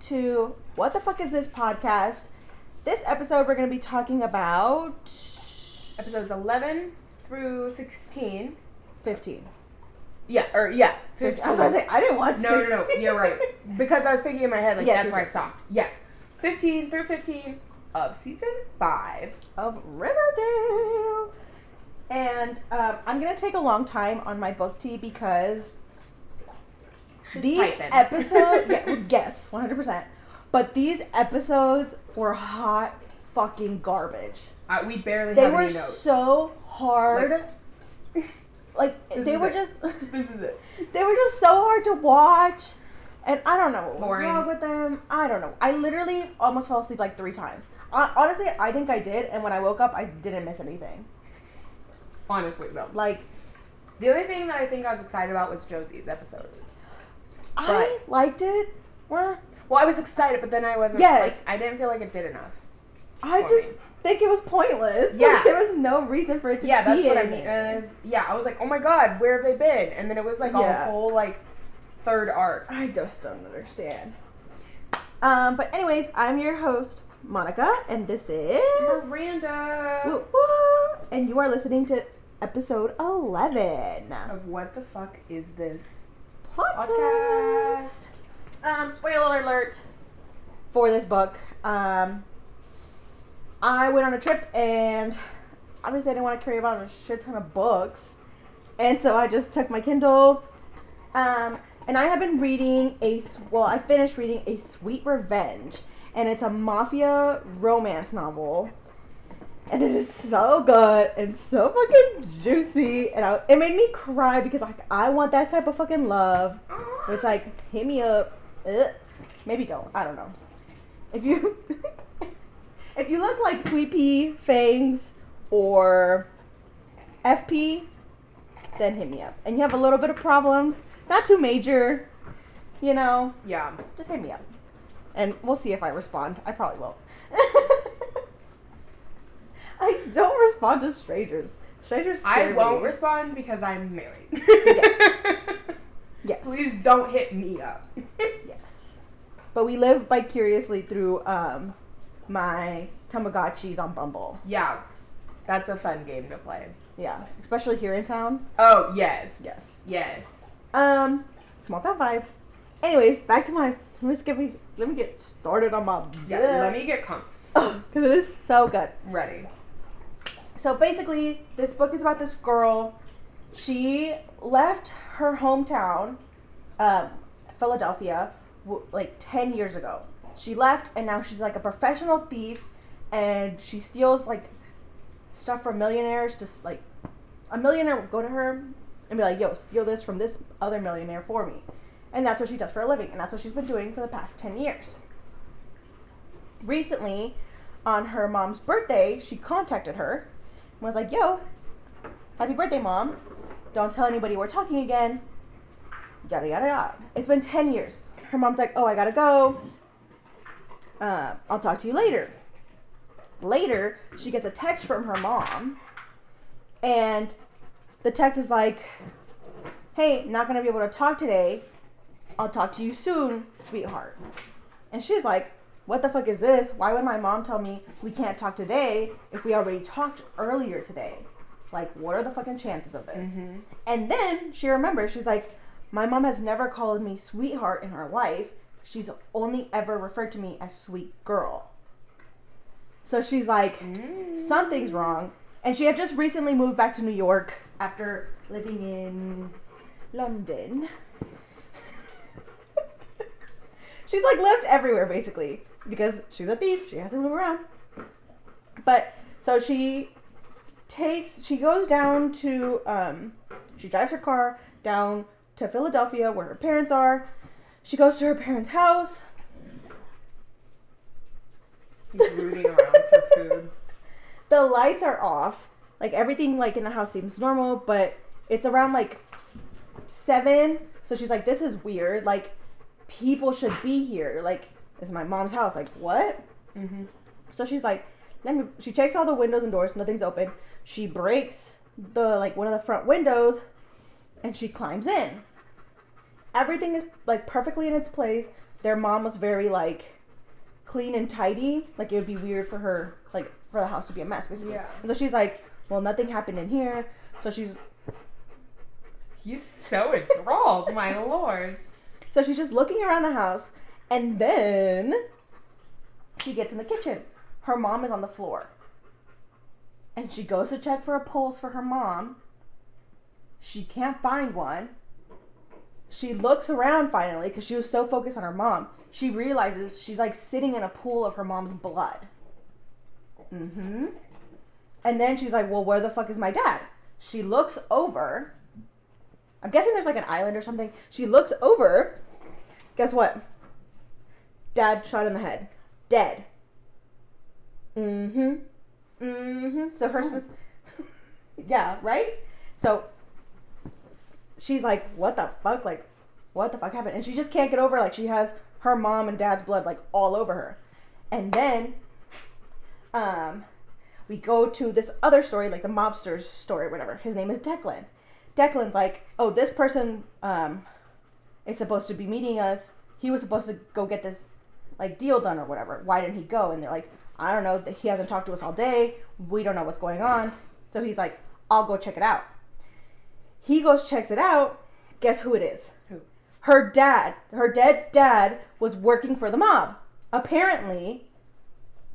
to What the Fuck Is This Podcast. This episode, we're going to be talking about episodes 11 through 16. 15. Yeah, or yeah, 15. I was going to say, I didn't watch 16. No, you're right. Because I was thinking in my head, like, yes, that's why I stopped. Yes. 15 through 15 of season 5 of Riverdale. And I'm going to take a long time on my book tea because these episodes, yes, 100%. But these episodes were hot fucking garbage. We barely had any notes. They were so hard. Like they were just. This is it. They were just so hard to watch, and I don't know what was wrong with them. I don't know. I literally almost fell asleep like 3 times. Honestly, I think I did, and when I woke up, I didn't miss anything. Honestly, though. Like, the only thing that I think I was excited about was Josie's episode. I liked it. Well, I was excited, but then I wasn't. Yes. Like, I didn't feel like it did enough. I just think it was pointless. Yeah. Like, there was no reason for it to be. Yeah, that's what I mean. And I was like, oh my god, where have they been? And then it was like a whole, like, third arc. I just don't understand. But anyways, I'm your host, Monica, and this is Miranda. Woo, woo. And you are listening to episode 11 of What the Fuck Is This Podcast. Spoiler alert for this book. I went on a trip and obviously I didn't want to carry about a shit ton of books, and so I just took my Kindle. And I have been reading I finished reading A Sweet Revenge, and it's a mafia romance novel, and it is so good and so fucking juicy, and it made me cry because I want that type of fucking love, which hit me up. Maybe don't. I don't know. If you look like Sweet Pea, Fangs, or FP, then hit me up. And you have a little bit of problems, not too major, you know. Yeah. Just hit me up, and we'll see if I respond. I probably won't. I don't respond to strangers. Strangers scare me. I won't respond because I'm married. Yes. Yes. Please don't hit me up. Yes. But we live vicariously through my Tamagotchis on Bumble. Yeah. That's a fun game to play. Yeah. Especially here in town. Oh, yes. Yes. Yes. Small town vibes. Anyways, back to my... Let me get started on my... Yeah, let me get comfs. Oh, because it is so good. Ready. So basically, this book is about this girl. She left her hometown, Philadelphia, 10 years ago. She left, and now she's, a professional thief, and she steals, stuff from millionaires. Just, a millionaire will go to her and be like, yo, steal this from this other millionaire for me. And that's what she does for a living, and that's what she's been doing for the past 10 years. Recently, on her mom's birthday, she contacted her and was like, yo, happy birthday, Mom. Don't tell anybody we're talking again. Yada, yada, yada. It's been 10 years. Her mom's like, oh, I gotta go. I'll talk to you later. Later, she gets a text from her mom, and the text is like, hey, not gonna be able to talk today. I'll talk to you soon, sweetheart. And she's like, what the fuck is this? Why would my mom tell me we can't talk today if we already talked earlier today? What are the fucking chances of this? Mm-hmm. And then she remembers, she's like, my mom has never called me sweetheart in her life. She's only ever referred to me as sweet girl. So she's like, something's wrong. And she had just recently moved back to New York after living in London. She's lived everywhere basically because she's a thief. She has to move around. But so she goes down to, she drives her car down to Philadelphia where her parents are. She goes to her parents' house. He's rooting around for food. The lights are off. Everything in the house seems normal, but it's around 7. So she's like, this is weird. People should be here. This is my mom's house. What? Mm-hmm. So she's like, she checks all the windows and doors. Nothing's open. She breaks the, one of the front windows, and she climbs in. Everything is, perfectly in its place. their mom was very, like, clean and tidy. Like, it would be weird for her, like, for the house to be a mess, basically. Yeah. And so she's like, well, nothing happened in here. So she's... He's so enthralled, my lord. So she's just looking around the house, and then she gets in the kitchen. Her mom is on the floor. And she goes to check for a pulse for her mom. She can't find one. She looks around finally, because she was so focused on her mom. She realizes she's, like, sitting in a pool of her mom's blood. Mm-hmm. And then she's like, well, where the fuck is my dad? She looks over. I'm guessing there's, like, an island or something. She looks over. Guess what? Dad shot in the head. Dead. Mm-hmm. Mm-hmm. So hers was... yeah, right? So... she's like, what the fuck? Like, what the fuck happened? And she just can't get over, like, she has her mom and dad's blood, like, all over her. And then, we go to this other story, like, the mobster's story, whatever. His name is Declan. Declan's like, oh, this person, is supposed to be meeting us. He was supposed to go get this, like, deal done or whatever. Why didn't he go? And they're like, I don't know. He hasn't talked to us all day. We don't know what's going on. So he's like, I'll go check it out. He goes, checks it out. Guess who it is? Who? Her dad. Her dead dad was working for the mob. Apparently,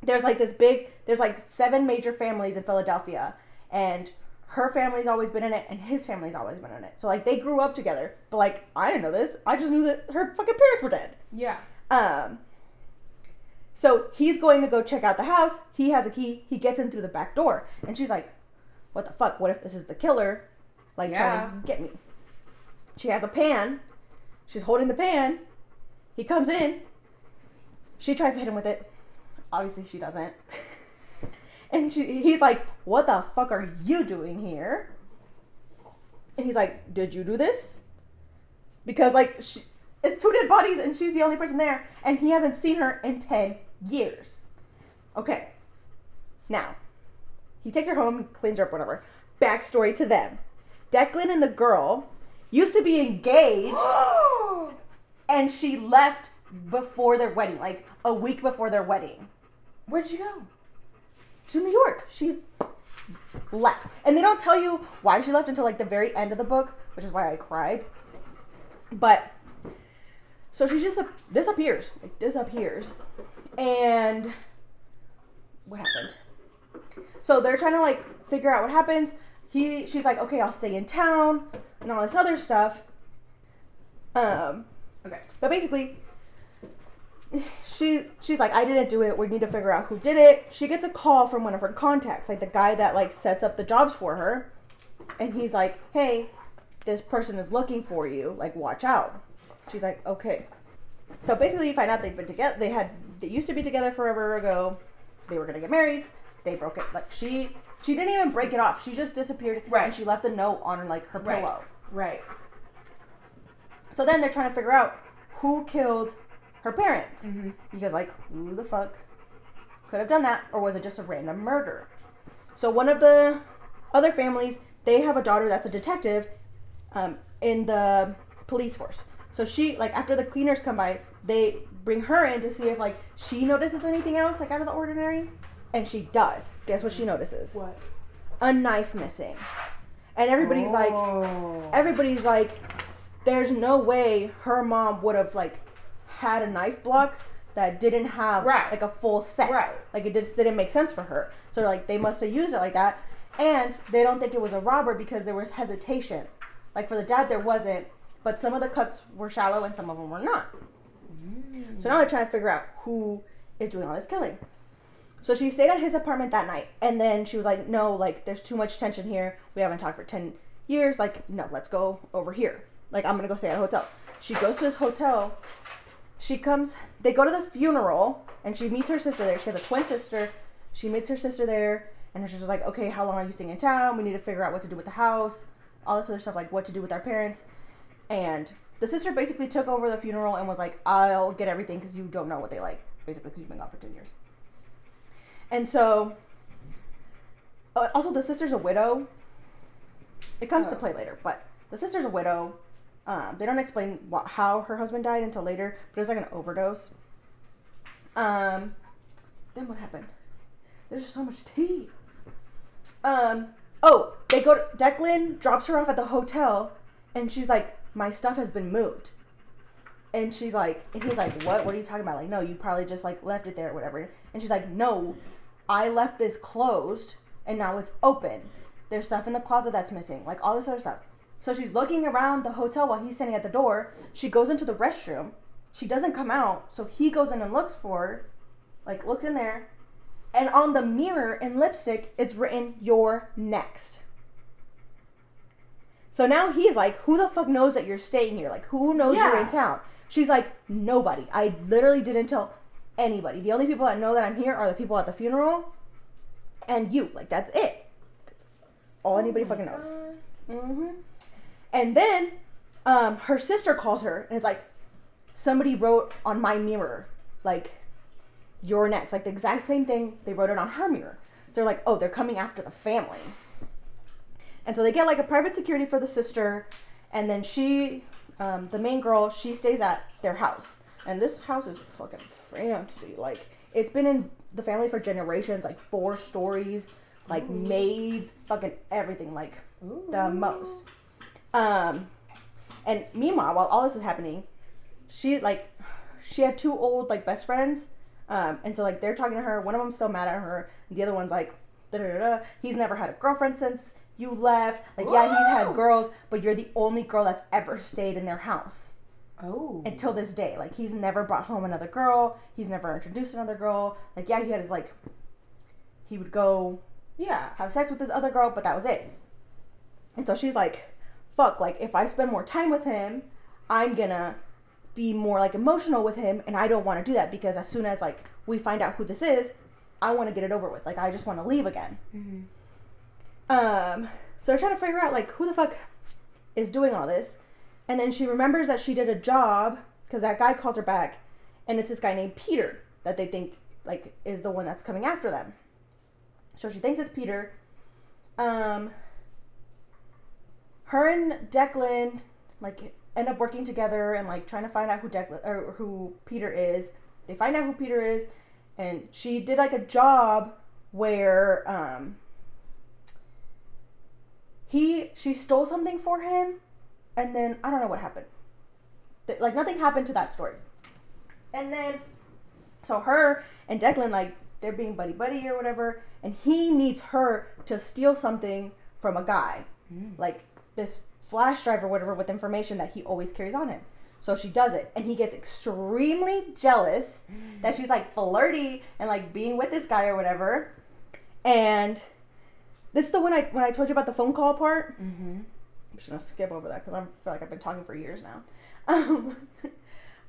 there's, like, this big... there's, like, 7 major families in Philadelphia. And her family's always been in it, and his family's always been in it. So, like, they grew up together. But, like, I didn't know this. I just knew that her fucking parents were dead. Yeah. So, he's going to go check out the house. He has a key. He gets in through the back door. And she's like, what the fuck? What if this is the killer... like, yeah, trying to get me. She has a pan. She's holding the pan. He comes in. She tries to hit him with it. Obviously, she doesn't. And he's like, what the fuck are you doing here? And he's like, did you do this? Because, like, it's 2 dead bodies, and she's the only person there. And he hasn't seen her in 10 years. Okay. Now, he takes her home, cleans her up, whatever. Backstory to them. Declan and the girl used to be engaged, and she left before their wedding, like a week before their wedding. Where'd she go? To New York. She left. And they don't tell you why she left until, like, the very end of the book, which is why I cried. But, so she just disappears. Like, disappears. And what happened? So they're trying to, like, figure out what happens. She's like, okay, I'll stay in town, and all this other stuff. Okay. But basically, she's like, I didn't do it. We need to figure out who did it. She gets a call from one of her contacts, like the guy that, like, sets up the jobs for her. And he's like, hey, this person is looking for you. Like, watch out. She's like, okay. So basically, you find out they've been together. They used to be together forever ago. They were going to get married. They broke it. Like, she didn't even break it off. She just disappeared, right, and she left a note on, like, her pillow. Right. So then they're trying to figure out who killed her parents. Mm-hmm. Because, like, who the fuck could have done that? Or was it just a random murder? So one of the other families, they have a daughter that's a detective in the police force. So she, like, after the cleaners come by, they bring her in to see if, like, she notices anything else, like, out of the ordinary. And she does. Guess what she notices? What? A knife missing. And everybody's like... everybody's like, there's no way her mom would have, like, had a knife block that didn't have, right, like, a full set. Right. Like, it just didn't make sense for her. So, like, they must have used it like that. And they don't think it was a robber because there was hesitation. Like, for the dad, there wasn't. But some of the cuts were shallow and some of them were not. Mm. So now they're trying to figure out who is doing all this killing. So she stayed at his apartment that night, and then she was like, no, like, there's too much tension here. We haven't talked for 10 years. Like, no, let's go over here. Like, I'm going to go stay at a hotel. She goes to this hotel. She comes. They go to the funeral, and she meets her sister there. She has a twin sister. She meets her sister there, and her sister's like, okay, how long are you staying in town? We need to figure out what to do with the house, all this other stuff, like what to do with our parents. And the sister basically took over the funeral and was like, I'll get everything because you don't know what they like, basically, because you've been gone for 10 years. And so, also the sister's a widow. It comes to play later, but the sister's a widow. They don't explain how her husband died until later, but it was like an overdose. Then what happened? There's just so much tea. Declan drops her off at the hotel, and she's like, my stuff has been moved. And she's like, and he's like, what are you talking about? Like, no, you probably just like left it there or whatever. And she's like, no, I left this closed and now it's open. There's stuff in the closet that's missing, like all this other stuff. So she's looking around the hotel while he's standing at the door. She goes into the restroom. She doesn't come out. So he goes in and looks for her, like looks in there. And on the mirror in lipstick, it's written, you're next. So now he's like, who the fuck knows that you're staying here? Like, who knows you're in town? She's like, nobody. I literally didn't tell anybody. The only people that know that I'm here are the people at the funeral and you. Like, that's it. That's all anybody fucking knows. Mm-hmm. And then her sister calls her and it's like, somebody wrote on my mirror, like, you're next. Like, the exact same thing, they wrote it on her mirror. So they're like, oh, they're coming after the family. And so they get, like, a private security for the sister. And then she... the main girl, she stays at their house. And this house is fucking fancy. Like, it's been in the family for generations, like 4 stories, like maids, fucking everything, like the most. And meanwhile, while all this is happening, she had 2 old, like, best friends. And so, like, they're talking to her. One of them's still mad at her. And the other one's like, da-da-da-da. He's never had a girlfriend since you left. Like, yeah, he's had girls, but you're the only girl that's ever stayed in their house. Oh. Until this day. Like, he's never brought home another girl. He's never introduced another girl. Like, yeah, he had his, like, he would go have sex with this other girl, but that was it. And so she's like, fuck, like, if I spend more time with him, I'm gonna be more, like, emotional with him, and I don't want to do that because as soon as, like, we find out who this is, I want to get it over with. Like, I just want to leave again. Mm-hmm. So they're trying to figure out, like, who the fuck is doing all this. And then she remembers that she did a job, because that guy called her back, and it's this guy named Peter that they think, like, is the one that's coming after them. So she thinks it's Peter. Her and Declan, like, end up working together and, like, trying to find out who Peter is. They find out who Peter is, and she did, like, a job where, she stole something for him, and then I don't know what happened. Like, nothing happened to that story. And then, so her and Declan, like, they're being buddy-buddy or whatever, and he needs her to steal something from a guy. Like, this flash drive or whatever with information that he always carries on him. So she does it, and he gets extremely jealous that she's, like, flirty and, like, being with this guy or whatever, and... This is the one when I told you about the phone call part. Mm-hmm. I'm just going to skip over that because I feel like I've been talking for years now.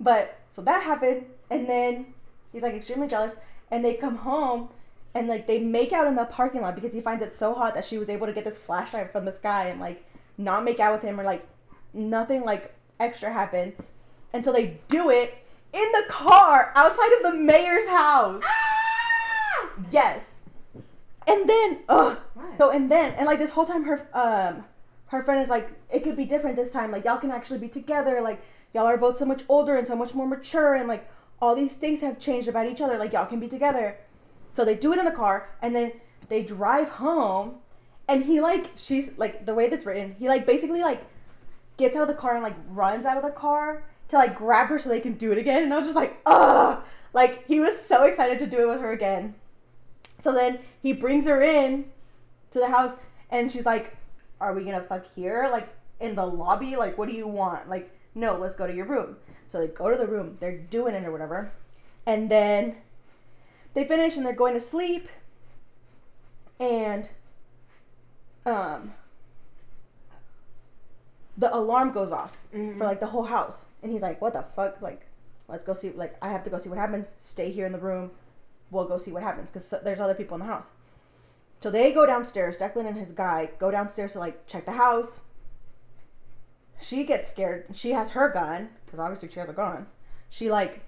But, so that happened. And then he's, like, extremely jealous. And they come home and, like, they make out in the parking lot because he finds it so hot that she was able to get this flashlight from this guy and, like, not make out with him or, like, nothing, like, extra happened. And so they do it in the car outside of the mayor's house. Ah! Yes. And then, like, this whole time her friend is like, it could be different this time. Like, y'all can actually be together. Like, y'all are both so much older and so much more mature. And, like, all these things have changed about each other. Like, y'all can be together. So they do it in the car. And then they drive home. And he, like, she's, like, the way that's written, he, like, basically, like, gets out of the car and, like, runs out of the car to, like, grab her so they can do it again. And I was just like, ugh. Like, he was so excited to do it with her again. So then he brings her in to the house, and she's like, are we going to fuck here? Like, in the lobby? Like, what do you want? Like, no, let's go to your room. So they go to the room. They're doing it or whatever. And then they finish, and they're going to sleep. And the alarm goes off for, like, the whole house. And he's like, what the fuck? Like, let's go see. Like, I have to go see what happens. Stay here in the room. We'll go see what happens because there's other people in the house. So they go downstairs. Declan and his guy go downstairs to, like, check the house. She gets scared. She has her gun because obviously she has a gun. She, like,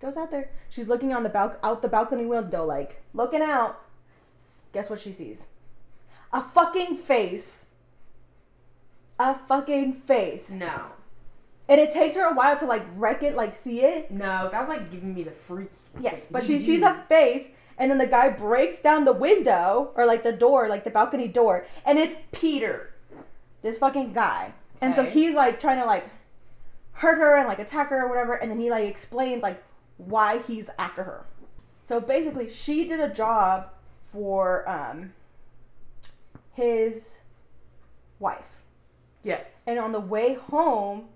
goes out there. She's looking on the out the balcony window, like, looking out. Guess what she sees? A fucking face a fucking face. No. And it takes her a while to, like, see it. No, that was, like, giving me the freak. Yes, but she sees a face, and then the guy breaks down the window, or, like, the door, like, the balcony door, and it's Peter, this fucking guy. And so he's, like, trying to, like, hurt her and, like, attack her or whatever, and then he, like, explains, like, why he's after her. So, basically, she did a job for, his wife. Yes. And on the way home,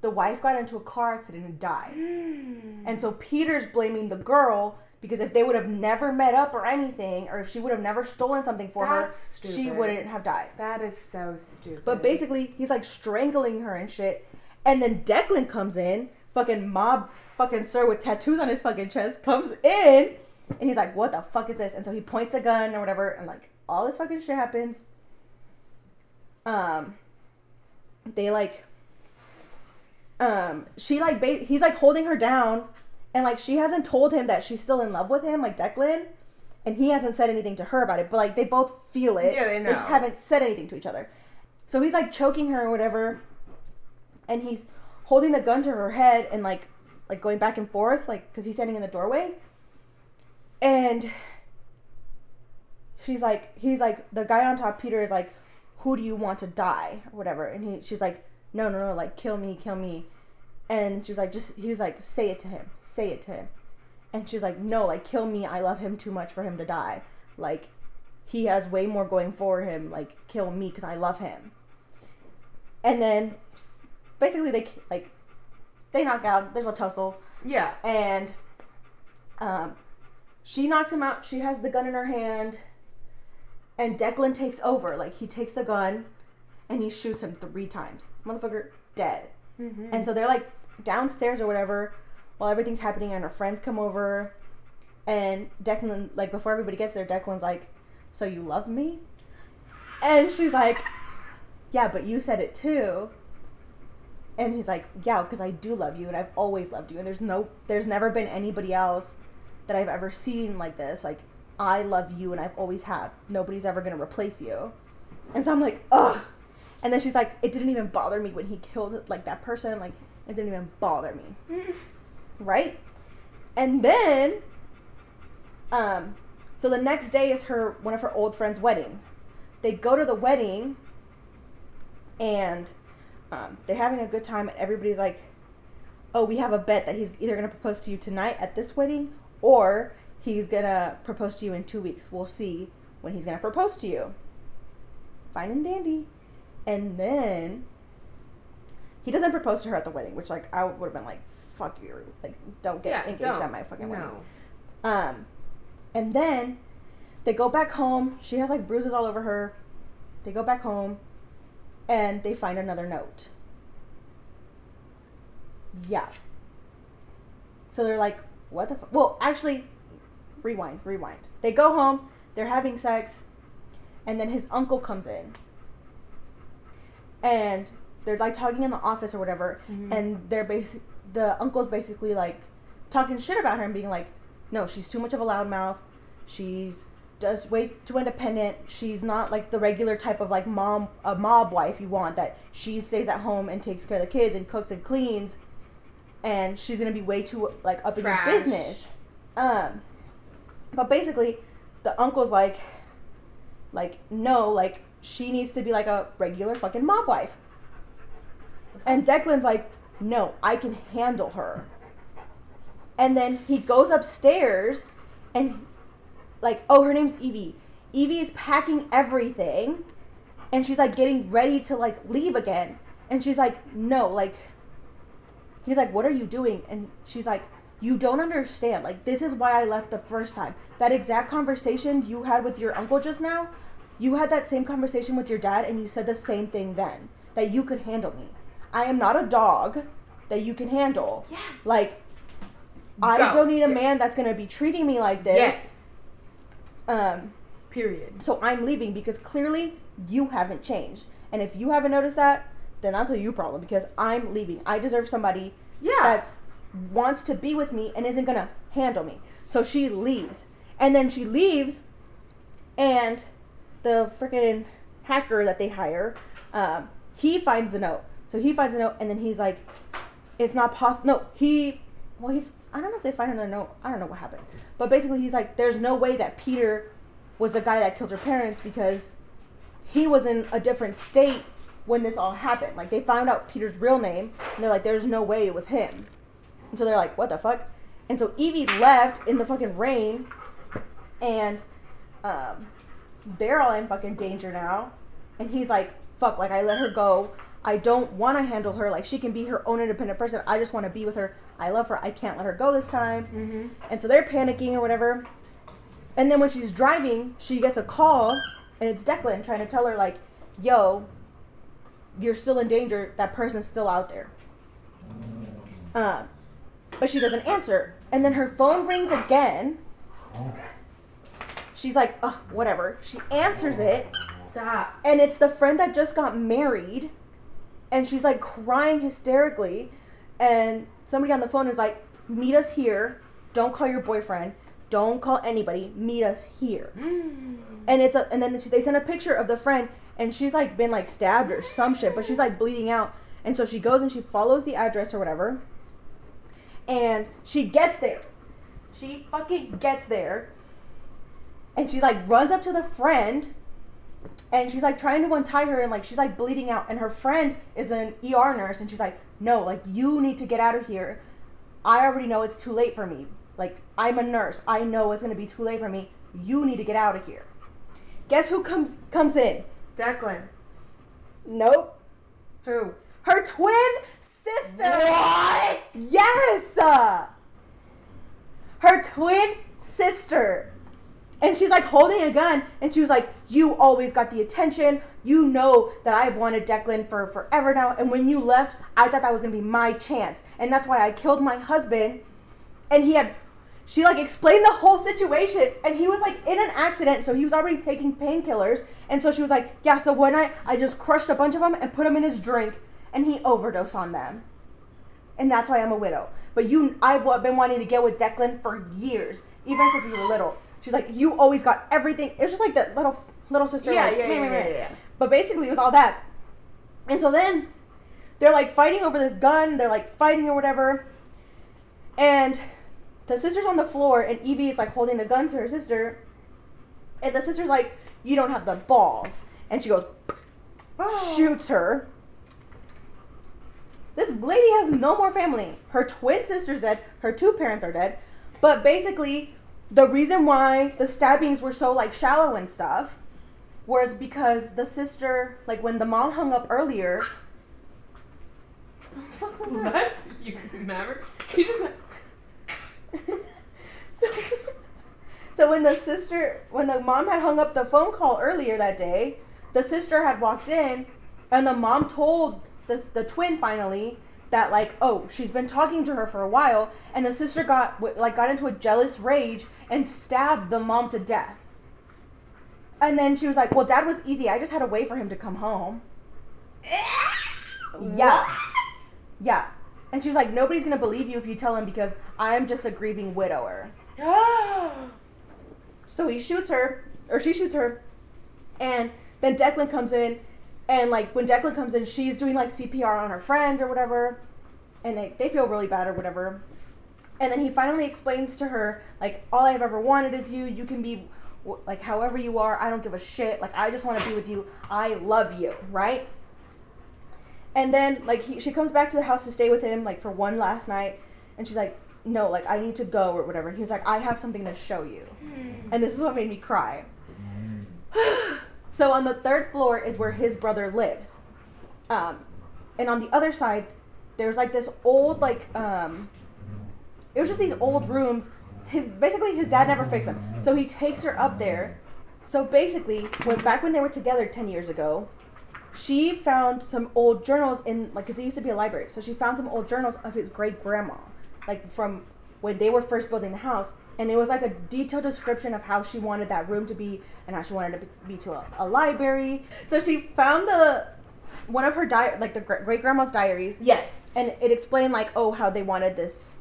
the wife got into a car accident and died. And so Peter's blaming the girl because if they would have never met up or anything, or if she would have never stolen something for her, she wouldn't have died. That is so stupid. But basically, he's like strangling her and shit. And then Declan comes in, fucking mob fucking sir with tattoos on his fucking chest comes in. And he's like, what the fuck is this? And so he points a gun or whatever. And like, all this fucking shit happens. They like... she like he's like holding her down, and like she hasn't told him that she's still in love with him, like Declan, and he hasn't said anything to her about it. But like they both feel it. Yeah, they know. They just haven't said anything to each other. So he's like choking her or whatever, and he's holding the gun to her head and like going back and forth, like because he's standing in the doorway, and she's like he's like the guy on top, Peter, is like, who do you want to die or whatever, and she's like. No, like, kill me. And she was like, he was like, say it to him. And she was like, no, like, kill me. I love him too much for him to die. Like, he has way more going for him. Like, kill me because I love him. And then, basically, they knock out. There's a tussle. Yeah. And she knocks him out. She has the gun in her hand. And Declan takes over. Like, he takes the gun. And he shoots him 3 times. Motherfucker, dead. Mm-hmm. And so they're, like, downstairs or whatever while everything's happening and her friends come over. And Declan, like, before everybody gets there, Declan's like, so you love me? And she's like, yeah, but you said it too. And he's like, yeah, because I do love you and I've always loved you. And there's never been anybody else that I've ever seen like this. Like, I love you and I've always have. Nobody's ever going to replace you. And so I'm like, ugh. And then she's like, it didn't even bother me when he killed, like, that person. Like, it didn't even bother me. Right? And then, so the next day is one of her old friends' weddings. They go to the wedding, and they're having a good time, and everybody's like, oh, we have a bet that he's either going to propose to you tonight at this wedding, or he's going to propose to you in 2 weeks. We'll see when he's going to propose to you. Fine and dandy. And then he doesn't propose to her at the wedding, which, like, I would have been like, fuck you. Like, don't get engaged at my fucking wedding. And then they go back home. She has, like, bruises all over her. They go back home, and they find another note. Yeah. So they're like, what the fuck? Well, actually, rewind. They go home. They're having sex. And then his uncle comes in. And they're, like, talking in the office or whatever. Mm-hmm. And the uncle's basically, like, talking shit about her and being like, no, she's too much of a loudmouth. She's just way too independent. She's not, like, the regular type of, like, mob wife you want. That she stays at home and takes care of the kids and cooks and cleans. And she's going to be way too, like, up in your business. But basically, the uncle's like, no, like, she needs to be, like, a regular fucking mob wife. And Declan's like, no, I can handle her. And then he goes upstairs and, like, oh, her name's Evie. Evie is packing everything. And she's, like, getting ready to, like, leave again. And she's like, no, like, he's like, what are you doing? And she's like, you don't understand. Like, this is why I left the first time. That exact conversation you had with your uncle just now, you had that same conversation with your dad, and you said the same thing then, that you could handle me. I am not a dog that you can handle. Yeah. Like, I don't need a man that's going to be treating me like this. Yes. Period. So I'm leaving because clearly you haven't changed. And if you haven't noticed that, then that's a you problem because I'm leaving. I deserve somebody that wants to be with me and isn't going to handle me. So she leaves. And then she leaves and... the freaking hacker that they hire He finds the note. So he finds the note, and then he's like, it's not possible. No, I don't know if they find another note. I don't know what happened. But basically, he's like, there's no way that Peter was the guy that killed her parents because he was in a different state when this all happened. Like, they found out Peter's real name, and they're like, there's no way it was him. And so they're like, what the fuck? And so Evie left in the fucking rain, and they're all in fucking danger now. And he's like, fuck, like, I let her go. I don't want to handle her. Like, she can be her own independent person. I just want to be with her. I love her. I can't let her go this time. Mm-hmm. And so they're panicking or whatever. And then when she's driving, she gets a call, and it's Declan trying to tell her, like, yo, you're still in danger. That person's still out there. But she doesn't answer. And then her phone rings again. She's like, oh, whatever. She answers it. Stop. And it's the friend that just got married. And she's, like, crying hysterically. And somebody on the phone is like, meet us here. Don't call your boyfriend. Don't call anybody. Meet us here. Mm. And it's a, and then they send a picture of the friend. And she's, like, been, like, stabbed or some shit. But she's, like, bleeding out. And so she goes and she follows the address or whatever. And she gets there. She fucking gets there. And she, like, runs up to the friend. And she's, like, trying to untie her, and, like, she's, like, bleeding out. And her friend is an ER nurse, and she's, like, no, like, you need to get out of here. I already know it's too late for me. Like, I'm a nurse. I know it's going to be too late for me. You need to get out of here. Guess who comes in? Declan. Nope. Who? Her twin sister. What? Yes! Her twin sister. And she's, like, holding a gun, and she was like, you always got the attention. You know that I've wanted Declan for forever now, and when you left, I thought that was going to be my chance, and that's why I killed my husband. And she, like, explained the whole situation, and he was, like, in an accident, so he was already taking painkillers, and so she was like, yeah, so one night, I just crushed a bunch of them and put them in his drink, and he overdosed on them. And that's why I'm a widow. But I've been wanting to get with Declan for years, even since we were little. She's like, you always got everything. It was just like that little sister. Yeah. But basically, it was all that. And so then, they're like fighting over this gun. They're like fighting or whatever. And the sister's on the floor, and Evie is like holding the gun to her sister. And the sister's like, you don't have the balls. And she goes, shoots her. This lady has no more family. Her twin sister's dead. Her two parents are dead. But basically, the reason why the stabbings were so, like, shallow and stuff was because the sister, like, when the mom hung up earlier. What the fuck was that? That's, you remember? She just. So when the mom had hung up the phone call earlier that day, the sister had walked in, and the mom told the twin finally that, like, oh, she's been talking to her for a while, and the sister got into a jealous rage and stabbed the mom to death. And then she was like, well, dad was easy. I just had to wait for him to come home. Yeah. Yeah. And she was like, nobody's going to believe you if you tell him because I'm just a grieving widower. So he shoots her, or she shoots her, and then Declan comes in. And, like, when Declan comes in, she's doing, like, CPR on her friend or whatever. And they feel really bad or whatever. And then he finally explains to her, like, all I've ever wanted is you. You can be, like, however you are. I don't give a shit. Like, I just want to be with you. I love you, right? And then, like, she comes back to the house to stay with him, like, for one last night. And she's like, no, like, I need to go or whatever. And he's like, I have something to show you. And this is what made me cry. So on the third floor is where his brother lives. And on the other side, there's, like, this old, like, it was just these old rooms. Basically, his dad never fixed them. So he takes her up there. So basically, back when they were together 10 years ago, she found some old journals in, like, because it used to be a library. So she found some old journals of his great-grandma, like, from when they were first building the house. And it was, like, a detailed description of how she wanted that room to be and how she wanted it to be to a library. So she found one of her, the great-grandma's diaries. Yes. And it explained, like, oh, how they wanted this,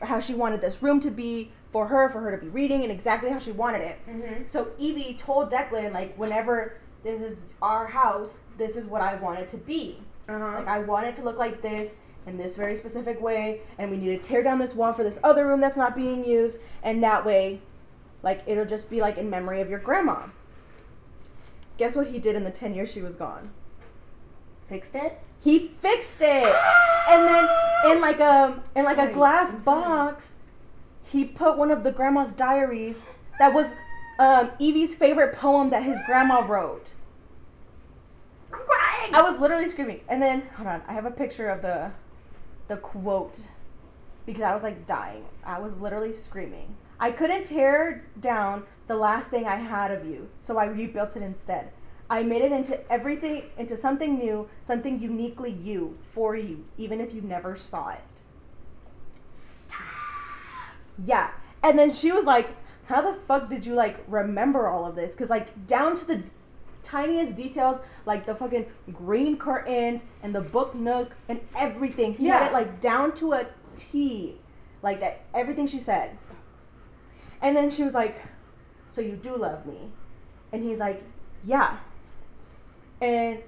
how she wanted this room to be for her to be reading and exactly how she wanted it. Mm-hmm. So Evie told Declan, like, whenever this is our house, this is what I want it to be. Uh-huh. Like, I want it to look like this in this very specific way, and we need to tear down this wall for this other room that's not being used, and that way, like, it'll just be, like, in memory of your grandma. Guess what he did in the 10 years she was gone? Fixed it? He fixed it! And then, in a glass box, he put one of the grandma's diaries that was Evie's favorite poem that his grandma wrote. I'm crying! I was literally screaming. And then, hold on, I have a picture of the quote because I was, like, dying. I was literally screaming. I couldn't tear down the last thing I had of you, so I rebuilt it instead. I made it into something new, something uniquely you, for you, even if you never saw it. Stop. Yeah. And then she was like, how the fuck did you, like, remember all of this? Because, like, down to the tiniest details, like the fucking green curtains and the book nook and everything. He had it, like, down to a T. Like, that, everything she said. Stop. And then she was like, so you do love me? And he's like, yeah. And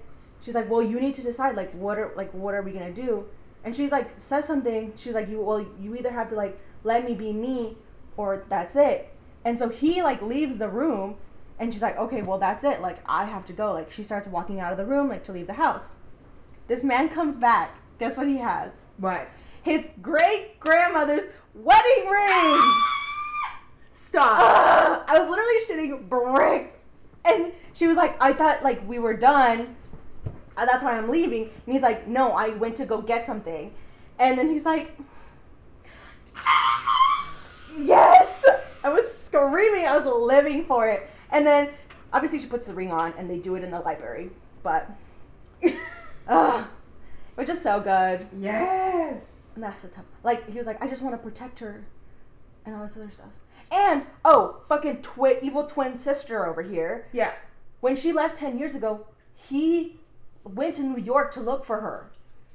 she's like, well, you need to decide, like, what are we gonna do? And she's like, says something. She was like, you either have to, like, let me be me, or that's it. And so he, like, leaves the room, and she's like, okay, well, that's it. Like, I have to go. Like, she starts walking out of the room, like, to leave the house. This man comes back. Guess what he has? What? His great grandmother's wedding ring. Stop. I was literally shitting bricks. And she was like, I thought, like, we were done. That's why I'm leaving. And he's like, no, I went to go get something. And then he's like, yes! I was screaming. I was living for it. And then, obviously, she puts the ring on, and they do it in the library. But, it was just so good. Yes! And that's the tough. Like, he was like, I just want to protect her. And all this other stuff. And, fucking evil twin sister over here. Yeah. When she left 10 years ago, he went to New York to look for her.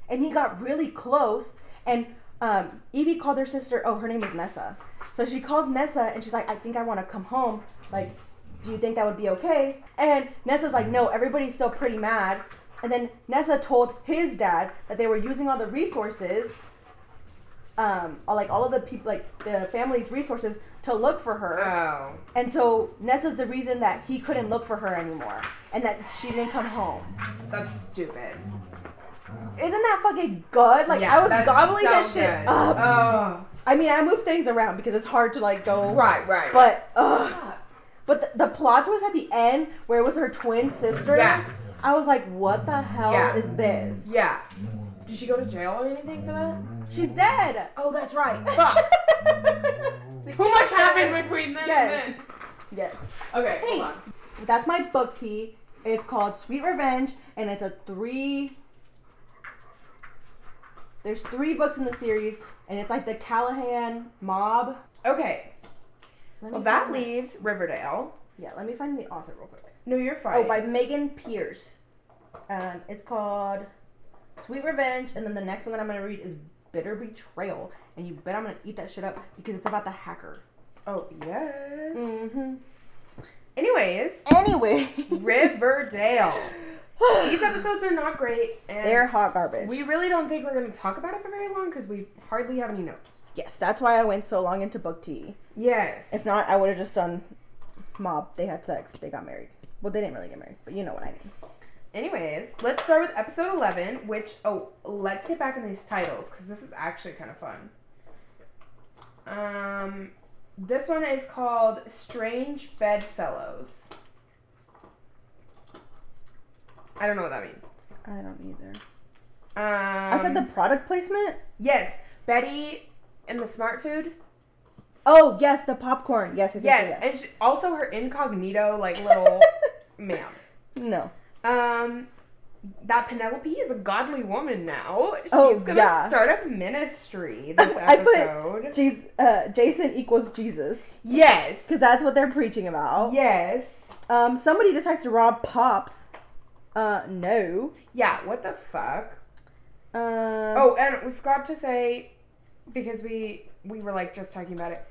And he got really close. And Evie called her sister. Oh, her name is Nessa. So she calls Nessa, and she's like, I think I want to come home. Like, do you think that would be okay? And Nessa's like, no, everybody's still pretty mad. And then Nessa told his dad that they were using all the resources, like, all of the people, like, the family's resources to look for her. Oh. And so Nessa's the reason that he couldn't look for her anymore, and that she didn't come home. That's stupid. Isn't that fucking good? Like, yeah, I was gobbling so that shit up. Oh. I mean, I move things around because it's hard to, like, go. Right. But, But the plot twist at the end, where it was her twin sister, I was like, what the hell is this? Yeah. Did she go to jail or anything for that? She's dead. Oh, that's right. Fuck. Too much happened between then and then. Yes. Okay, hey, hold on. That's my book tea. It's called Sweet Revenge, and it's there's 3 books in the series, and it's like the Callahan mob. Okay. Well, that leaves Riverdale. Yeah, let me find the author real quick. No, you're fine. Oh, by Megan Pierce. It's called Sweet Revenge, and then the next one that I'm going to read is Bitter Betrayal, and you bet I'm going to eat that shit up because it's about the hacker. Oh, yes. Mm-hmm. Anyway. Riverdale. These episodes are not great. And they're hot garbage. We really don't think we're going to talk about it for very long because we hardly have any notes. Yes, that's why I went so long into book tea. Yes. If not, I would have just done mob. They had sex. They got married. Well, they didn't really get married, but you know what I mean. Anyways, let's start with episode 11, which, let's get back in these titles, because this is actually kind of fun. This one is called Strange Bedfellows. I don't know what that means. I don't either. I said the product placement? Yes. Betty and the smart food. Oh, yes, the popcorn. Yes. And also her incognito, like, little ma'am. No. That Penelope is a godly woman now. She's gonna start a ministry this episode. I put Jason equals Jesus. Yes. Because that's what they're preaching about. Yes. Somebody decides to rob Pops. No. Yeah, what the fuck? And we forgot to say, because we were, like, just talking about it,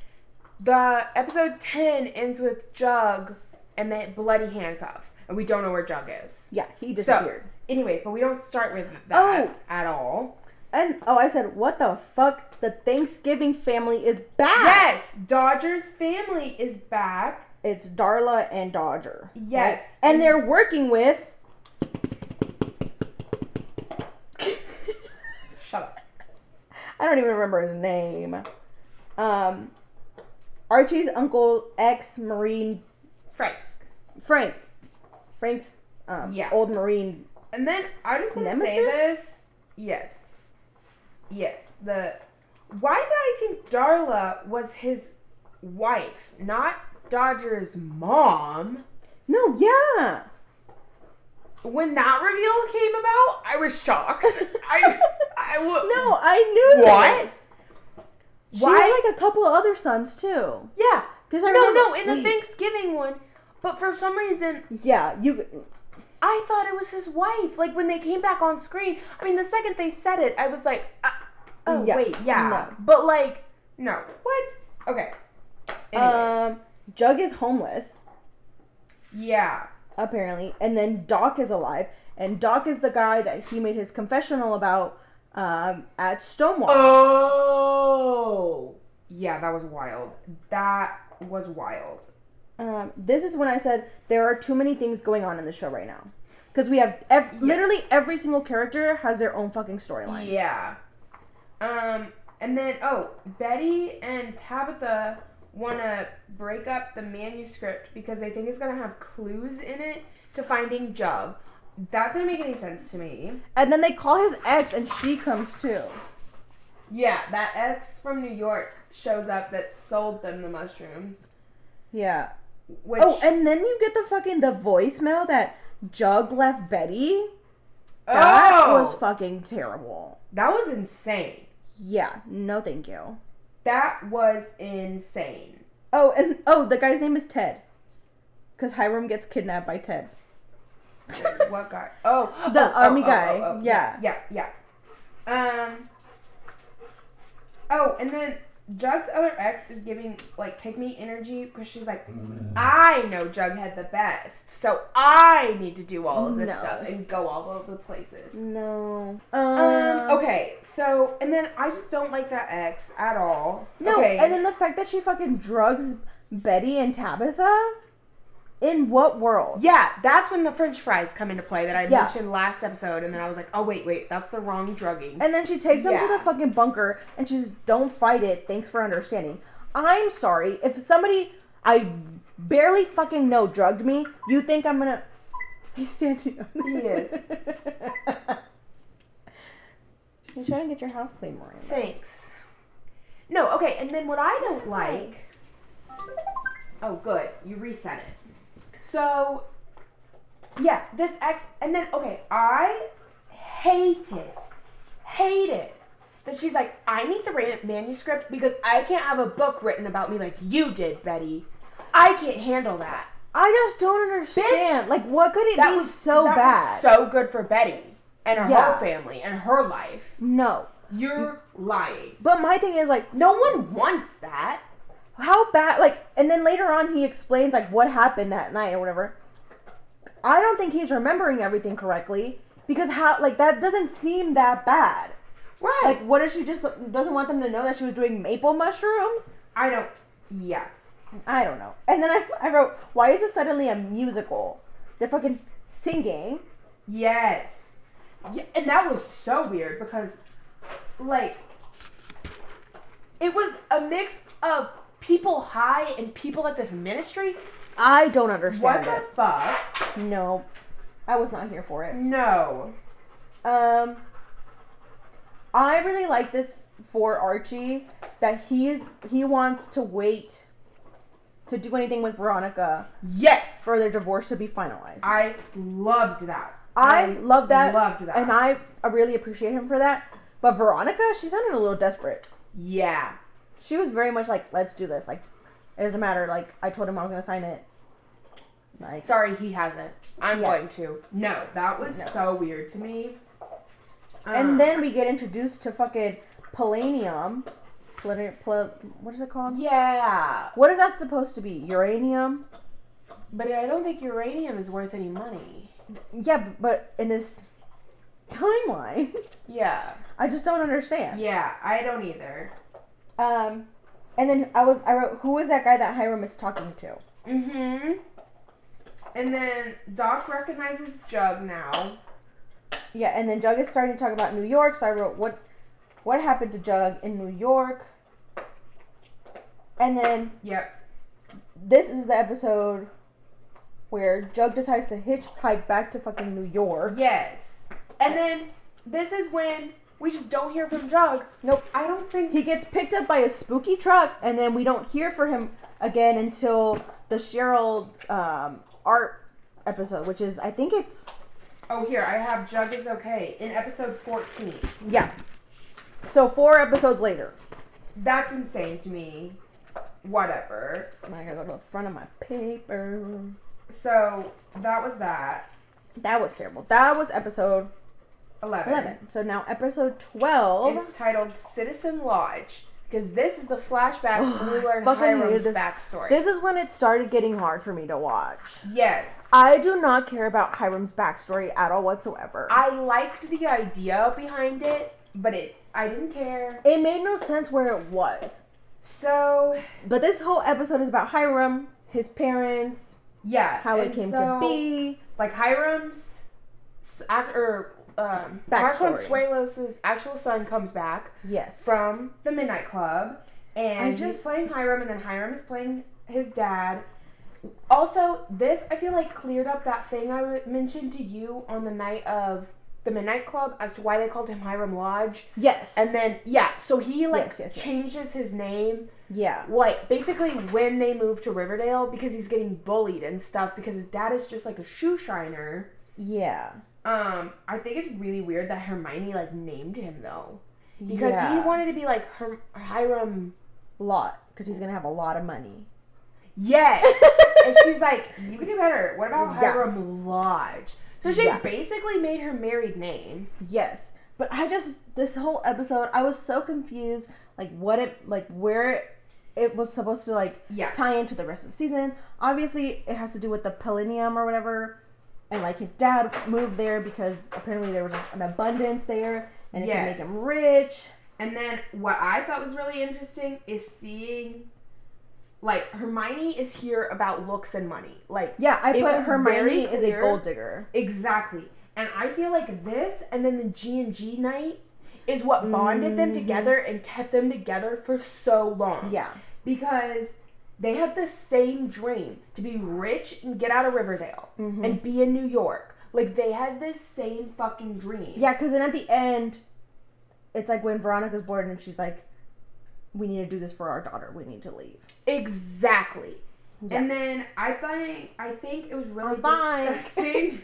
the episode 10 ends with Jug and the bloody handcuffs. and we don't know where Jug is. Yeah, he disappeared. So, anyways, but we don't start with that at all. And I said, what the fuck? The Thanksgiving family is back. Yes, Dodger's family is back. It's Darla and Dodger. Yes. Right? And they're working with... Shut up. I don't even remember his name. Archie's uncle, ex-Marine... Frank. Frank's old Marine. And then I just want to say this. Yes. Why did I think Darla was his wife, not Dodger's mom? No, yeah. When that reveal came about, I was shocked. No, I knew what? This. She had like a couple of other sons too. Yeah. In the Thanksgiving one. But for some reason... Yeah, I thought it was his wife. Like, when they came back on screen... I mean, the second they said it, I was like... No. But, like... No. What? Okay. Anyways. Jug is homeless. Yeah. Apparently. And then Doc is alive. And Doc is the guy that he made his confessional about at Stonewall. Oh! Yeah, that was wild. That was wild. This is when I said there are too many things going on in the show right now, because we have literally every single character has their own fucking storyline. Yeah. And then Betty and Tabitha want to break up the manuscript because they think it's gonna have clues in it to finding Jug. That didn't make any sense to me. And then they call his ex, and she comes too. Yeah, that ex from New York shows up that sold them the mushrooms. Yeah. Which, and then you get the voicemail that Jug left Betty. That was fucking terrible. That was insane. Yeah. No, thank you. That was insane. And the guy's name is Ted, because Hiram gets kidnapped by Ted. What guy? The army guy. Yeah. And then Jug's other ex is giving, like, pick-me energy, because she's like, I know Jughead the best, so I need to do all of this stuff and go all over the places. No. Okay, so, and then I just don't like that ex at all. No, okay. And then the fact that she fucking drugs Betty and Tabitha? In what world? Yeah, that's when the french fries come into play that I mentioned last episode, and then I was like, oh, wait, that's the wrong drugging. And then she takes them to the fucking bunker, and she's, don't fight it, thanks for understanding. I'm sorry, if somebody I barely fucking know drugged me, you think I'm gonna... He's standing up. He is. He's trying to get your house clean, Miranda. Thanks. No, okay, and then what I don't like... Oh, good, you reset it. So, yeah, this ex, and then, I hated that she's like, I need the manuscript because I can't have a book written about me like you did, Betty. I can't handle that. I just don't understand. Bitch, like, what could it be so bad? That was so good for Betty and her whole family and her life. No. You're lying. But my thing is, like, no one wants that. How bad, like, and then later on he explains, like, what happened that night or whatever. I don't think he's remembering everything correctly, because how, like, that doesn't seem that bad. Right. Like, what if she just doesn't want them to know that she was doing maple mushrooms? I don't know. And then I wrote, why is this suddenly a musical? They're fucking singing. Yes. Yeah, and that was so weird, because, like, it was a mix of people high and people at this ministry? I don't understand. What the fuck? No. I was not here for it. No. I really like this for Archie, that he wants to wait to do anything with Veronica. Yes. For their divorce to be finalized. I loved that. I loved that. And I really appreciate him for that. But Veronica, she sounded a little desperate. Yeah. She was very much like, let's do this. Like, it doesn't matter. Like, I told him I was going to sign it. Like, sorry, he hasn't. I'm going to. No, that was so weird to me. And then we get introduced to fucking Palladium. What is it called? Yeah. What is that supposed to be? Uranium? But I don't think uranium is worth any money. Yeah, but in this timeline. Yeah. I just don't understand. Yeah, I don't either. And then I wrote, who is that guy that Hiram is talking to? Mm-hmm. And then Doc recognizes Jug now. Yeah, and then Jug is starting to talk about New York, so I wrote, what happened to Jug in New York? And then... Yep. This is the episode where Jug decides to hitchhike back to fucking New York. Yes. And then this is when we just don't hear from Jug. Nope. I don't think... He gets picked up by a spooky truck, and then we don't hear from him again until the Cheryl art episode, which is, I think it's... Oh, here, I have Jug is okay in episode 14. Yeah. So 4 episodes later. That's insane to me. Whatever. I gotta go to the front of my paper. So, that was that. That was terrible. That was episode 11. So now episode 12 is titled Citizen Lodge. Because this is the flashback we learn Hiram's backstory. This is when it started getting hard for me to watch. Yes. I do not care about Hiram's backstory at all whatsoever. I liked the idea behind it, but I didn't care. It made no sense where it was. So... But this whole episode is about Hiram, his parents, yeah, how it came to be. Like Hiram's... Mark Consuelos' actual son comes back. Yes. From the Midnight Club. And he's playing Hiram, and then Hiram is playing his dad. Also, this, I feel like, cleared up that thing I mentioned to you on the night of the Midnight Club as to why they called him Hiram Lodge. Yes. And then, yeah, so he, like, yes. changes his name. Yeah. Like, basically when they move to Riverdale, because he's getting bullied and stuff, because his dad is just, like, a shoe shiner. Yeah. I think it's really weird that Hermione, like, named him, though. Because he wanted to be, like, Hiram... Lot. Because he's going to have a lot of money. Yes! And she's like, you can do better. What about Hiram Lodge? So she basically made her married name. Yes. But this whole episode, I was so confused, like, where it was supposed to, like, tie into the rest of the season. Obviously, it has to do with the Polonium or whatever. And, like, his dad moved there because apparently there was an abundance there. And it could make him rich. And then what I thought was really interesting is seeing... Like, Hermione is here about looks and money. Like, yeah, I put Hermione is a gold digger. Exactly. And I feel like this and then the G&G night is what bonded them together and kept them together for so long. Yeah. Because... They had the same dream to be rich and get out of Riverdale and be in New York. Like, they had this same fucking dream. Yeah, because then at the end, it's like when Veronica's bored and she's like, we need to do this for our daughter. We need to leave. Exactly. Yeah. And then I think it was really disgusting.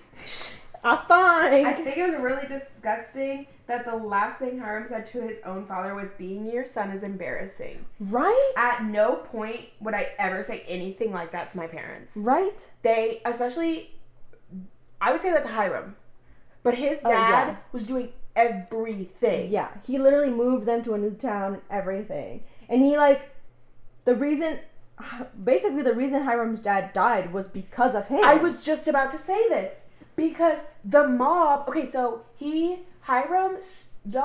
I think it was really disgusting that the last thing Hiram said to his own father was, being your son is embarrassing. Right? At no point would I ever say anything like that to my parents. Right? They, especially, I would say that to Hiram. But his dad was doing everything. Yeah. He literally moved them to a new town and everything. And he, like, the reason Hiram's dad died was because of him. I was just about to say this. Because the mob... Okay, so young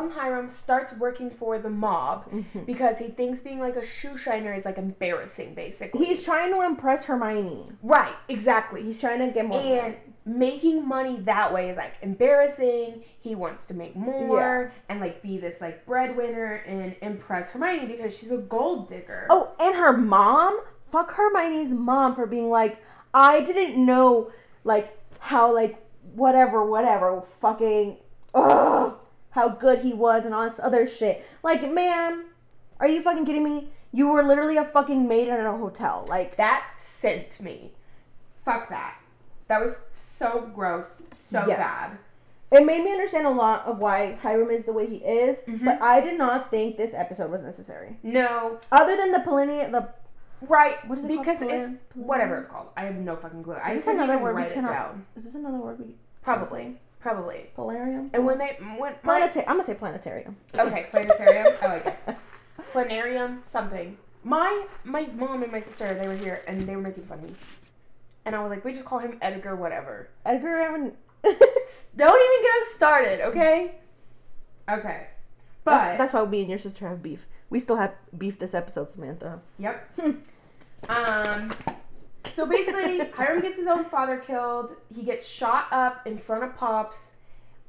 Hiram starts working for the mob because he thinks being like a shoe shiner is like embarrassing, basically. He's trying to impress Hermione. Right, exactly. He's trying to get more money. Making money that way is like embarrassing. He wants to make more and like be this like breadwinner and impress Hermione because she's a gold digger. Oh, and her mom? Fuck Hermione's mom for being like, I didn't know like how like whatever fucking... Ugh, how good he was and all this other shit. Like, man, are you fucking kidding me? You were literally a fucking maid at a hotel. Like, that sent me. Fuck that. That was so gross, so bad. It made me understand a lot of why Hiram is the way he is, but I did not think this episode was necessary. No. Other than the Polonium, right, what is it because called? Because it's whatever it's called. I have no fucking clue. I just another word write we cannot, it down. Is this another word we probably? Probably. Polarium? And when they... I'm going to say planetarium. Okay, planetarium. I like it. Planarium something. My mom and my sister, they were here, and they were making fun of me. And I was like, we just call him Edgar whatever. Edgar Evan. Don't even get us started, okay? Okay. But that's why me and your sister have beef. We still have beef this episode, Samantha. Yep. So basically, Hiram gets his own father killed. He gets shot up in front of Pops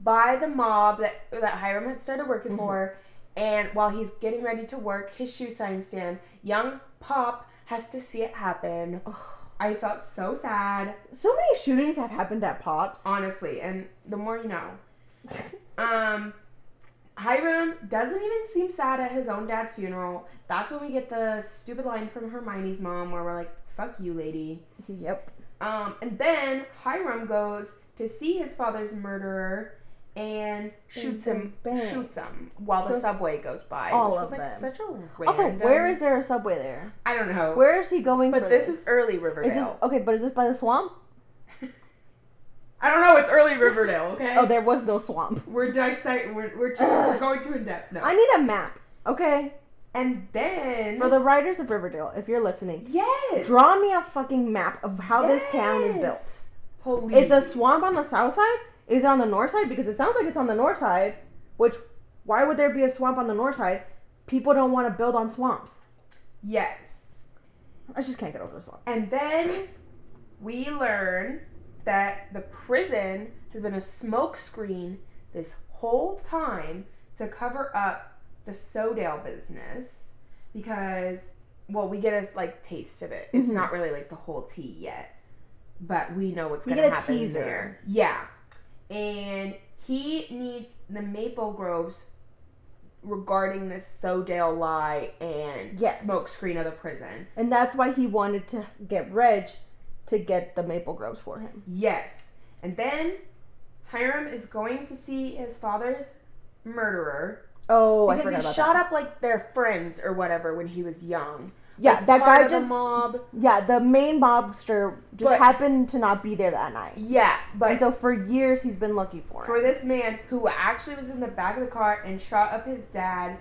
by the mob that Hiram had started working for. And while he's getting ready to work his shoe sign stand, young Pop has to see it happen. Oh, I felt so sad. So many shootings have happened at Pop's. Honestly, and the more you know. Hiram doesn't even seem sad at his own dad's funeral. That's when we get the stupid line from Hermione's mom where we're like, fuck you, lady. Yep. And then Hiram goes to see his father's murderer and shoots him while the subway goes by. All of them. Such a random... Also, where is there a subway there? I don't know. Where is he going for this? But this is early Riverdale. Is this by the swamp? I don't know. It's early Riverdale, okay? Oh, there was no swamp. We're dissecting. We're going too in-depth now. I need a map, okay? And then... For the writers of Riverdale, if you're listening, yes, draw me a fucking map of how this town is built. Holy... Is the swamp on the south side? Is it on the north side? Because it sounds like it's on the north side, which, why would there be a swamp on the north side? People don't want to build on swamps. Yes. I just can't get over the swamp. And then we learn that the prison has been a smokescreen this whole time to cover up the Sodale business, because, well, we get a taste of it. It's not really the whole tea yet, but we know what's going to happen. We get a teaser. There. Yeah. And he needs the Maple Groves regarding this Sodale lie and smokescreen of the prison. And that's why he wanted to get Reg to get the Maple Groves for him. Yes. And then Hiram is going to see his father's murderer. Oh, I forgot about that. Because he shot up, their friends or whatever when he was young. Yeah, that guy just... the mob. Yeah, the main mobster just happened to not be there that night. Yeah, but... And so for years, he's been looking for him. For this man who actually was in the back of the car and shot up his dad.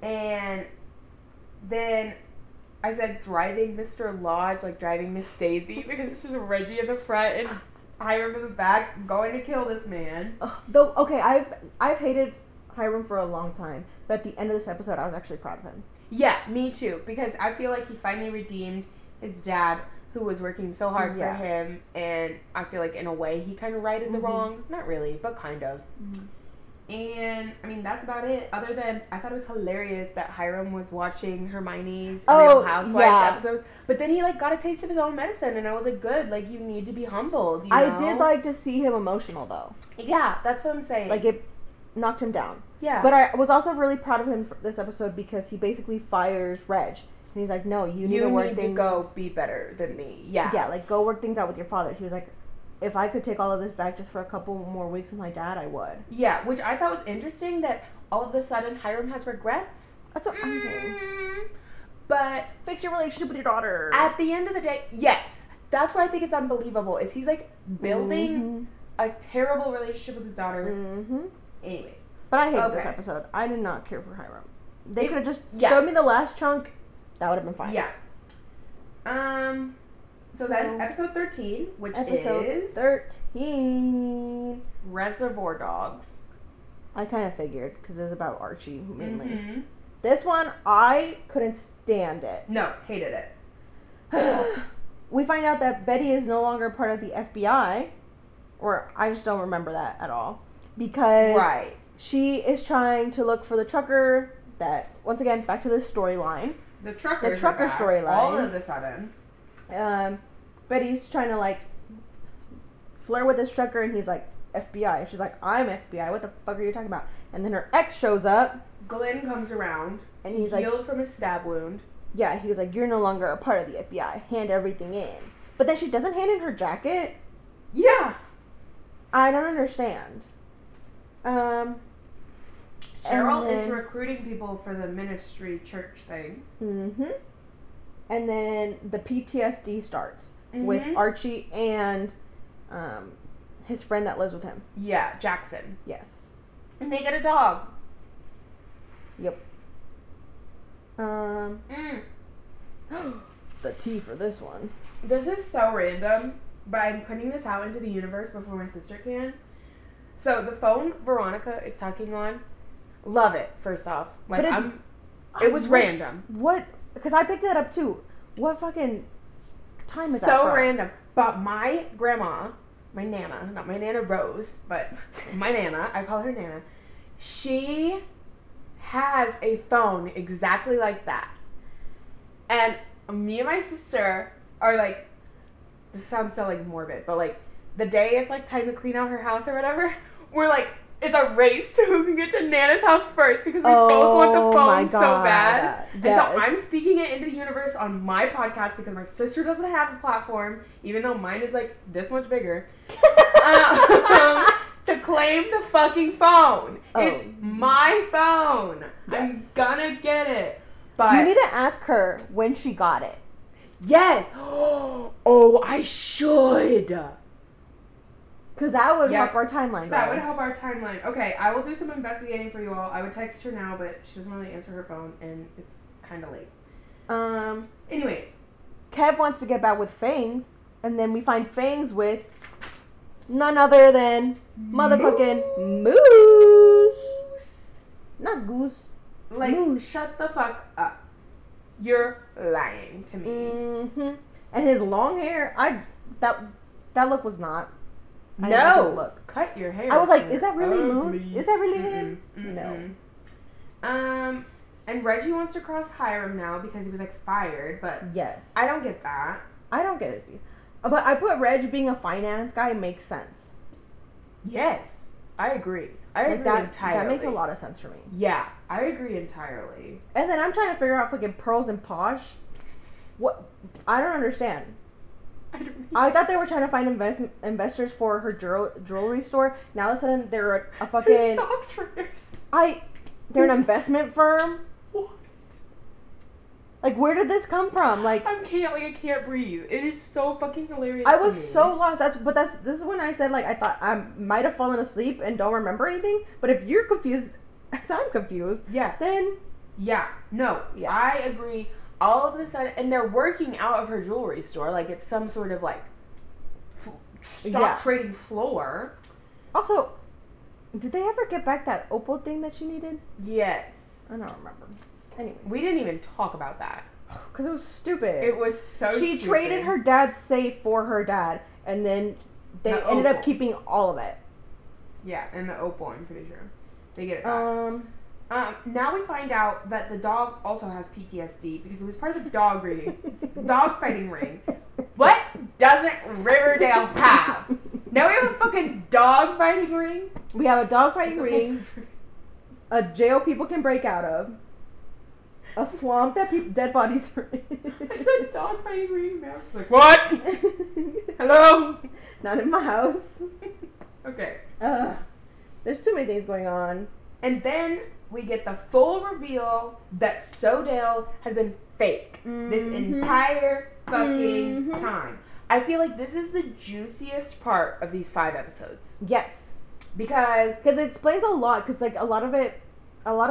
And then I said driving Mr. Lodge, driving Miss Daisy, because it's just Reggie in the front and Hiram in the back going to kill this man. Though, okay, I've hated Hiram for a long time, but at the end of this episode I was actually proud of him. Yeah, me too, because I feel like he finally redeemed his dad who was working so hard for him, and I feel like in a way he kind of righted the wrong, not really, but kind of. And I mean, that's about it, other than I thought it was hilarious that Hiram was watching Hermione's Real Housewives episodes, but then he got a taste of his own medicine, and I was like, good, you need to be humbled, you know? I did like to see him emotional though. Yeah, that's what I'm saying. It knocked him down. Yeah. But I was also really proud of him for this episode because he basically fires Reg. And he's like, no, you need to go be better than me. Yeah. Yeah, go work things out with your father. He was like, if I could take all of this back just for a couple more weeks with my dad, I would. Yeah, which I thought was interesting that all of a sudden Hiram has regrets. That's what I'm saying. But fix your relationship with your daughter. At the end of the day, yes. That's why I think it's unbelievable, is he's building a terrible relationship with his daughter. Anyways. But I hated this episode. I did not care for Hiram. They could have just showed me the last chunk. That would have been fine. Yeah. So then episode 13, which is... Episode 13. Reservoir Dogs. I kind of figured, because it was about Archie, mainly. This one, I couldn't stand it. No, hated it. We find out that Betty is no longer part of the FBI. Or I just don't remember that at all. Because she is trying to look for the trucker that, once again, back to this storyline. The trucker storyline. All of a sudden. Betty's trying to, flirt with this trucker, and he's like, FBI. And she's like, I'm FBI. What the fuck are you talking about? And then her ex shows up. Glenn comes around. And he's healed from a stab wound. Yeah, he was like, you're no longer a part of the FBI. Hand everything in. But then she doesn't hand in her jacket. Yeah. I don't understand. Cheryl is recruiting people for the ministry church thing. And then the PTSD starts with Archie and his friend that lives with him. Yeah, Jackson. Yes. And they get a dog. Yep. the tea for this one. This is so random, but I'm putting this out into the universe before my sister can. So the phone Veronica is talking on, love it, first off. Like, but it was random. What? Because I picked that up too. What fucking time is that from? So random. But my grandma, my nana, not my nana Rose, but my nana, I call her nana, she has a phone exactly like that. And me and my sister are like, this sounds so like morbid, but like the day it's like time to clean out her house or whatever, we're like, it's a race to who can get to Nana's house first because we both want the phone so bad. Yes. And so I'm speaking it into the universe on my podcast because my sister doesn't have a platform, even though mine is like this much bigger, to claim the fucking phone. Oh. It's my phone. Yes. I'm gonna get it. But you need to ask her when she got it. Yes. Oh, I should. Because that would help our timeline. That would help our timeline. Okay, I will do some investigating for you all. I would text her now, but she doesn't really answer her phone, and it's kind of late. Anyways. Kev wants to get back with Fangs, and then we find Fangs with none other than motherfucking Moose. Not Goose. Like, Moose. Shut the fuck up. You're lying to me. Mm-hmm. And his long hair, that look was not. No, look. Cut your hair. I was like, is that really Moose? Is that really him? No. And Reggie wants to cross Hiram now because he was like fired, but yes, I don't get that. I don't get it. But I put Reg being a finance guy makes sense. Yes, I agree. I agree entirely. That makes a lot of sense for me. Yeah, I agree entirely. And then I'm trying to figure out fucking Pearls and Posh. What? I don't understand. I thought they were trying to find investors for her jewelry store. Now all of a sudden they're a fucking stock traders. They're an investment firm. What? Like, where did this come from? Like, I can't breathe. It is so fucking hilarious. I was so lost. This is when I said, like, I thought I might have fallen asleep and don't remember anything. But if you're confused, as I'm confused, yeah, then yeah, no, yeah, I agree. All of a sudden, and they're working out of her jewelry store. Like, it's some sort of, like, stock trading floor. Also, did they ever get back that opal thing that she needed? Yes. I don't remember. Anyways. We didn't even talk about that. Because it was stupid. It was so stupid. She traded her dad's safe for her dad, and then they ended up keeping all of it. Yeah, and the opal, I'm pretty sure. They get it back. Now we find out that the dog also has PTSD because it was part of the dog fighting ring. What doesn't Riverdale have? Now we have a fucking dog fighting ring. We have a dog fighting ring. A jail people can break out of. A swamp that dead bodies are in. I said dog fighting ring now. Like, what? Hello? Not in my house. Okay. There's too many things going on. And then we get the full reveal that Sodale has been fake this entire fucking time. I feel like this is the juiciest part of these 5 episodes. Yes. Because it explains a lot. Because, like, a lot of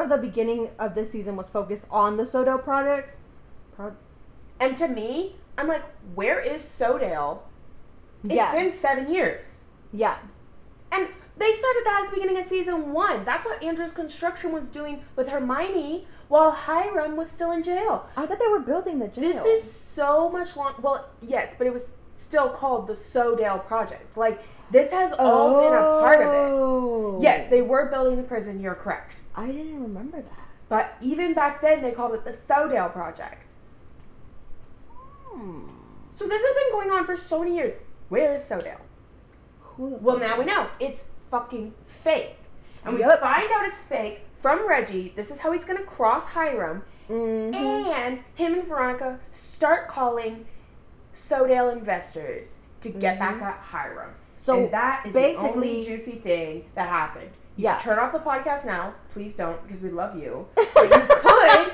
the beginning of this season was focused on the Sodale projects. And to me, I'm like, where is Sodale? It's been 7 years. Yeah. And they started that at the beginning of season 1. That's what Andrew's construction was doing with Hermione while Hiram was still in jail. I thought they were building the jail. This is so much well, yes, but it was still called the Sodale Project. Like, this has all been a part of it. Yes, they were building the prison. You're correct. I didn't remember that. But even back then, they called it the Sodale Project. So this has been going on for so many years. Where is Sodale? Well, now we know. It's fucking fake. And we find out it's fake from Reggie. This is how he's going to cross Hiram. Mm-hmm. And him and Veronica start calling Sodale investors to get back at Hiram. So and that is basically the only juicy thing that happened. Yeah. Turn off the podcast now. Please don't, because we love you. But you could.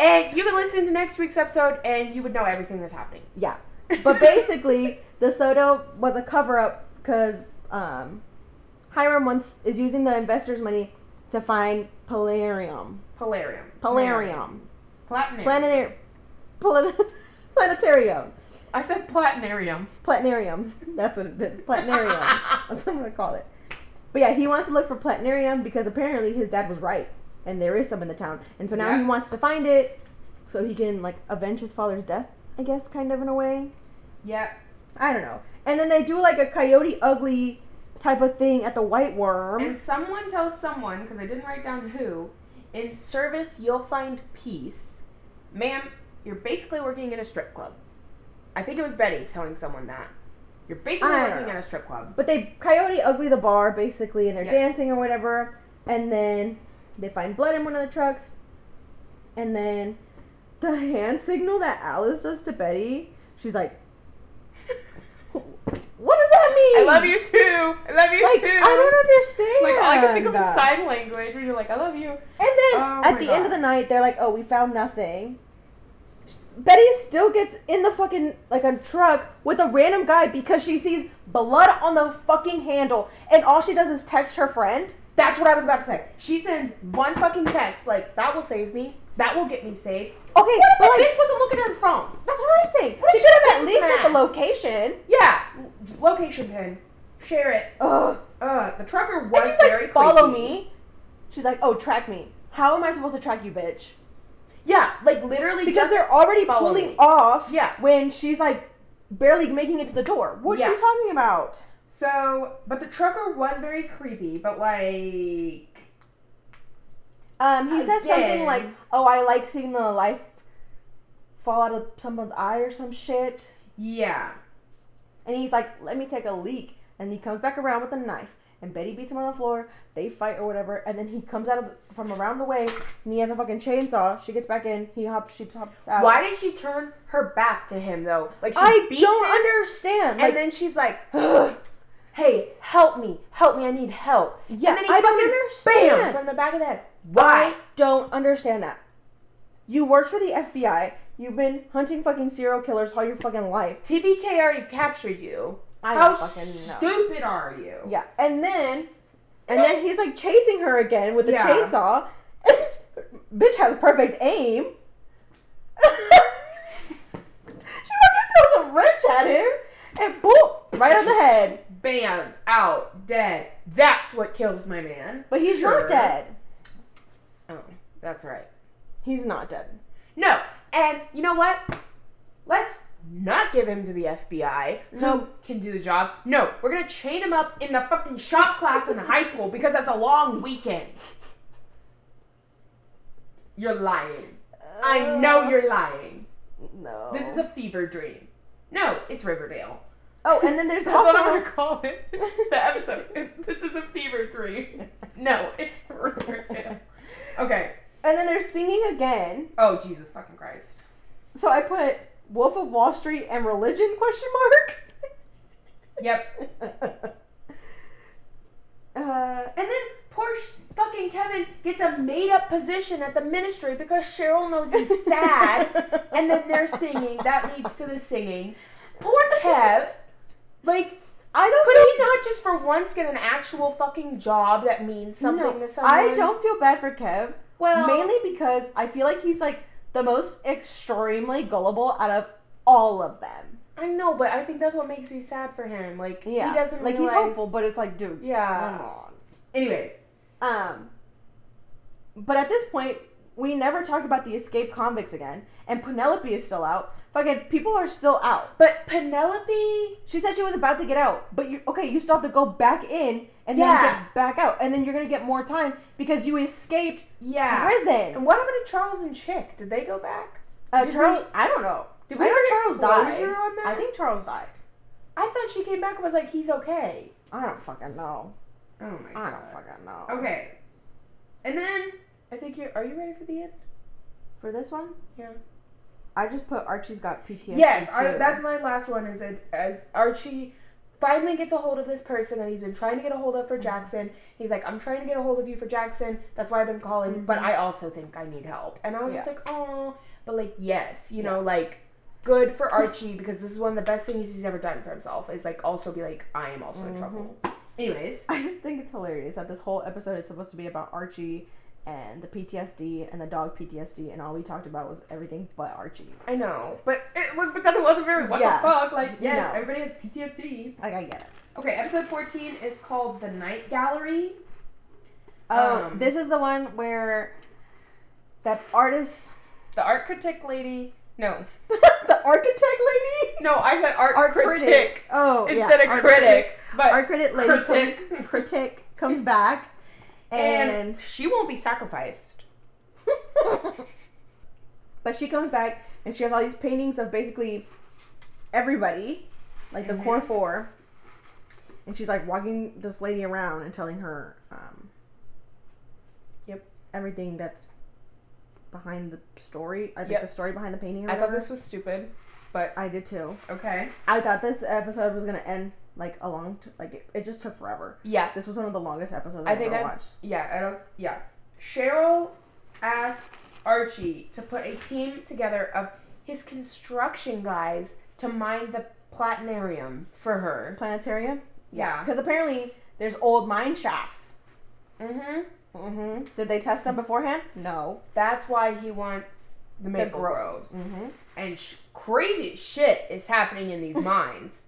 And you could listen to next week's episode, and you would know everything that's happening. Yeah. But basically, the Sodale was a cover-up because Hiram is using the investors' money to find Polarium. Platinum. Platinum. Planetarium. I said platinarium. Platinarium. That's what it is. Platinarium. That's what I'm going to call it. But yeah, he wants to look for platinarium because apparently his dad was right. And there is some in the town. And so now he wants to find it so he can, like, avenge his father's death, I guess, kind of in a way. Yeah. I don't know. And then they do, like, a Coyote Ugly type of thing at the White Worm. And someone tells someone, because I didn't write down who, in service you'll find peace. Ma'am, you're basically working in a strip club. I think it was Betty telling someone that. You're basically working at a strip club. But they Coyote Ugly the bar, basically, and they're dancing or whatever. And then they find blood in one of the trucks. And then the hand signal that Alice does to Betty, she's like, what does that mean? I love you too. I love you like, too. I don't understand. Like, all I can think of is sign language where you're like, I love you. And then at the end of the night, they're like, oh, we found nothing. Betty still gets in the fucking, like, a truck with a random guy because she sees blood on the fucking handle. And all she does is text her friend. That's what I was about to say. She sends one fucking text, like, that will save me. That will get me saved. Okay, what if the bitch wasn't looking at her phone? That's what I'm saying. What she could have at least hit the location. Yeah. Location pin. Share it. Ugh. The trucker was very like, follow me. She's like, oh, track me. How am I supposed to track you, bitch? Yeah, like literally because they're already pulling off when she's like barely making it to the door. What are you talking about? So, but the trucker was very creepy, but like he says something like, oh, I like seeing the life fall out of someone's eye or some shit. Yeah. And he's like, let me take a leak. And he comes back around with a knife. And Betty beats him on the floor. They fight or whatever. And then he comes out of from around the way. And he has a fucking chainsaw. She gets back in. She hops out. Why did she turn her back to him, though? Like, she beats him. I don't understand. And like, then she's like, hey, help me. Help me. I need help. Yeah, and then he don't understand. Bam! From the back of the head. Why? I don't understand that. You worked for the FBI. You've been hunting fucking serial killers all your fucking life. TBK already captured you. How fucking know. Stupid are you? Yeah, and then he's like chasing her again with a chainsaw. Bitch has perfect aim. She fucking throws a wrench at him and boop, right on the head. Bam, out, dead. That's what kills my man. But he's not dead. Oh, that's right. He's not dead. No, and you know what? Let's not give him to the FBI. No, can do the job. No, we're gonna chain him up in the fucking shop class in high school because that's a long weekend. You're lying. I know you're lying. No, this is a fever dream. No, it's Riverdale. Oh, and then there's that's also what I'm gonna call it. The episode. This is a fever dream. No, it's Riverdale. Okay. And then they're singing again. Oh Jesus fucking Christ! So I put Wolf of Wall Street and religion? Question mark. Yep. And then poor fucking Kevin gets a made-up position at the ministry because Cheryl knows he's sad, and then they're singing. That leads to the singing. Poor Kev. Like, I don't. Could he not just for once get an actual fucking job that means something to someone? I don't feel bad for Kev. Well, mainly because I feel like he's like the most extremely gullible out of all of them. I know, but I think that's what makes me sad for him. Like, he doesn't like, realize he's hopeful, but it's like, dude, come on. Anyways. But at this point, we never talk about the escaped convicts again. And Penelope is still out. Fucking people are still out. But Penelope, she said she was about to get out. But, you still have to go back in and then get back out. And then you're going to get more time because you escaped prison. And what happened to Charles and Chick? Did they go back? I don't know. Did we know Charles died? On that? I think Charles died. I thought she came back and was like, he's okay. I don't fucking know. Oh, my God. I don't fucking know. Okay. And then, I think are you ready for the end? For this one? Yeah. I just put Archie's got PTSD. Yes, that's my last one. Is as Archie finally gets a hold of this person that he's been trying to get a hold of for Jackson. He's like, I'm trying to get a hold of you for Jackson. That's why I've been calling, but I also think I need help. And I was just like, oh, but like, yes, you know, like, good for Archie because this is one of the best things he's ever done for himself. Is like also be like, I am also in trouble. Anyways, I just think it's hilarious that this whole episode is supposed to be about Archie and the PTSD and the dog PTSD, and all we talked about was everything but Archie. I know, but it was because it wasn't very, what the fuck? Like, yes, no. Everybody has PTSD. Like, I get it. Okay, episode 14 is called The Night Gallery. Oh, this is the one where that artist... The art critic lady... No. The architect lady? No, I said art critic. Oh, instead of critic. But art critic lady critic comes back. And she won't be sacrificed. But she comes back and she has all these paintings of basically everybody, like the core four. And she's like walking this lady around and telling her everything that's behind the story. I think the story behind the painting. I thought this was stupid, but I did too. Okay. I thought this episode was gonna end like a long it just took forever. Yeah. This was one of the longest episodes I've ever watched. Yeah. Cheryl asks Archie to put a team together of his construction guys to mine the platinarium for her. Planetarium? Yeah. Because apparently there's old mine shafts. Mm-hmm. Mm-hmm. Did they test him beforehand? No. That's why he wants the maple groves. Mm-hmm. And crazy shit is happening in these mines.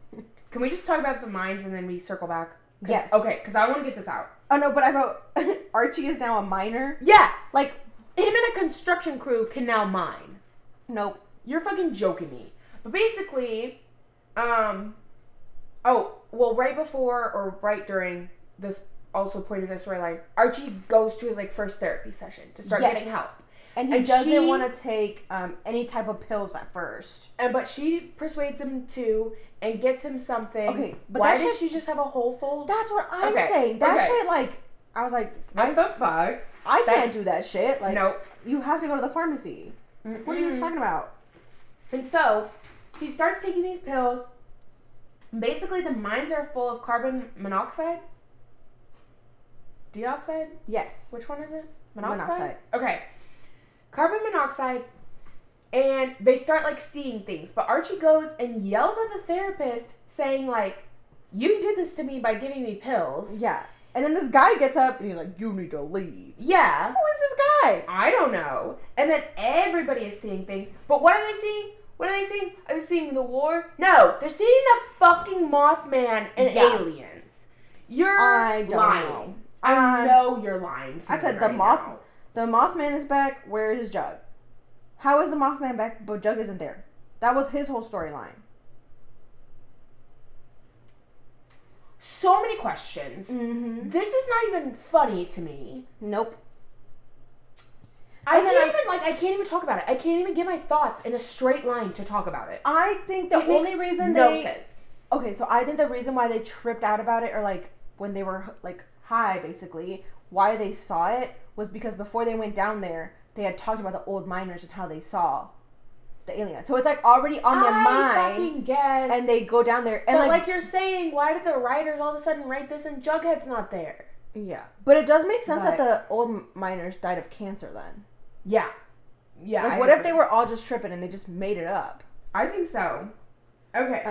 Can we just talk about the mines and then we circle back? Yes. Okay, because I want to get this out. Oh, no, but I wrote, Archie is now a miner? Yeah. Like, him and a construction crew can now mine. Nope. You're fucking joking me. But basically, right before or right during this also pointed this storyline, Archie goes to his first therapy session to start getting help. And he doesn't want to take any type of pills at first. But she persuades him to and gets him something. Okay, but why did she just have a whole fold? That's what I'm saying. That shit, I was like, what the fuck? I can't do that shit. Like, nope. You have to go to the pharmacy. Mm-mm. What are you talking about? And so, he starts taking these pills. Basically, the mines are full of carbon monoxide. Dioxide? Yes. Which one is it? Monoxide? Okay. Carbon monoxide. And they start, seeing things. But Archie goes and yells at the therapist saying, you did this to me by giving me pills. Yeah. And then this guy gets up and he's like, you need to leave. Yeah. Who is this guy? I don't know. And then everybody is seeing things. But what are they seeing? Are they seeing the war? No. They're seeing the fucking Mothman and aliens. I don't know. I know you're lying to me. I said the Mothman is back. Where is Jug? How is the Mothman back? But Jug isn't there. That was his whole storyline. So many questions. Mm-hmm. This is not even funny to me. Nope. I can't even talk about it. I can't even get my thoughts in a straight line to talk about it. I think the only reason sense. Okay, so I think the reason why they tripped out about it, or when they were high, basically, why they saw it was because before they went down there, they had talked about the old miners and how they saw the alien. So it's already on their mind. I fucking guess. And they go down there. And but you're saying, why did the writers all of a sudden write this and Jughead's not there? Yeah. But it does make sense that the old miners died of cancer then. Yeah. Yeah. What if they were all just tripping and they just made it up? I think so. Okay.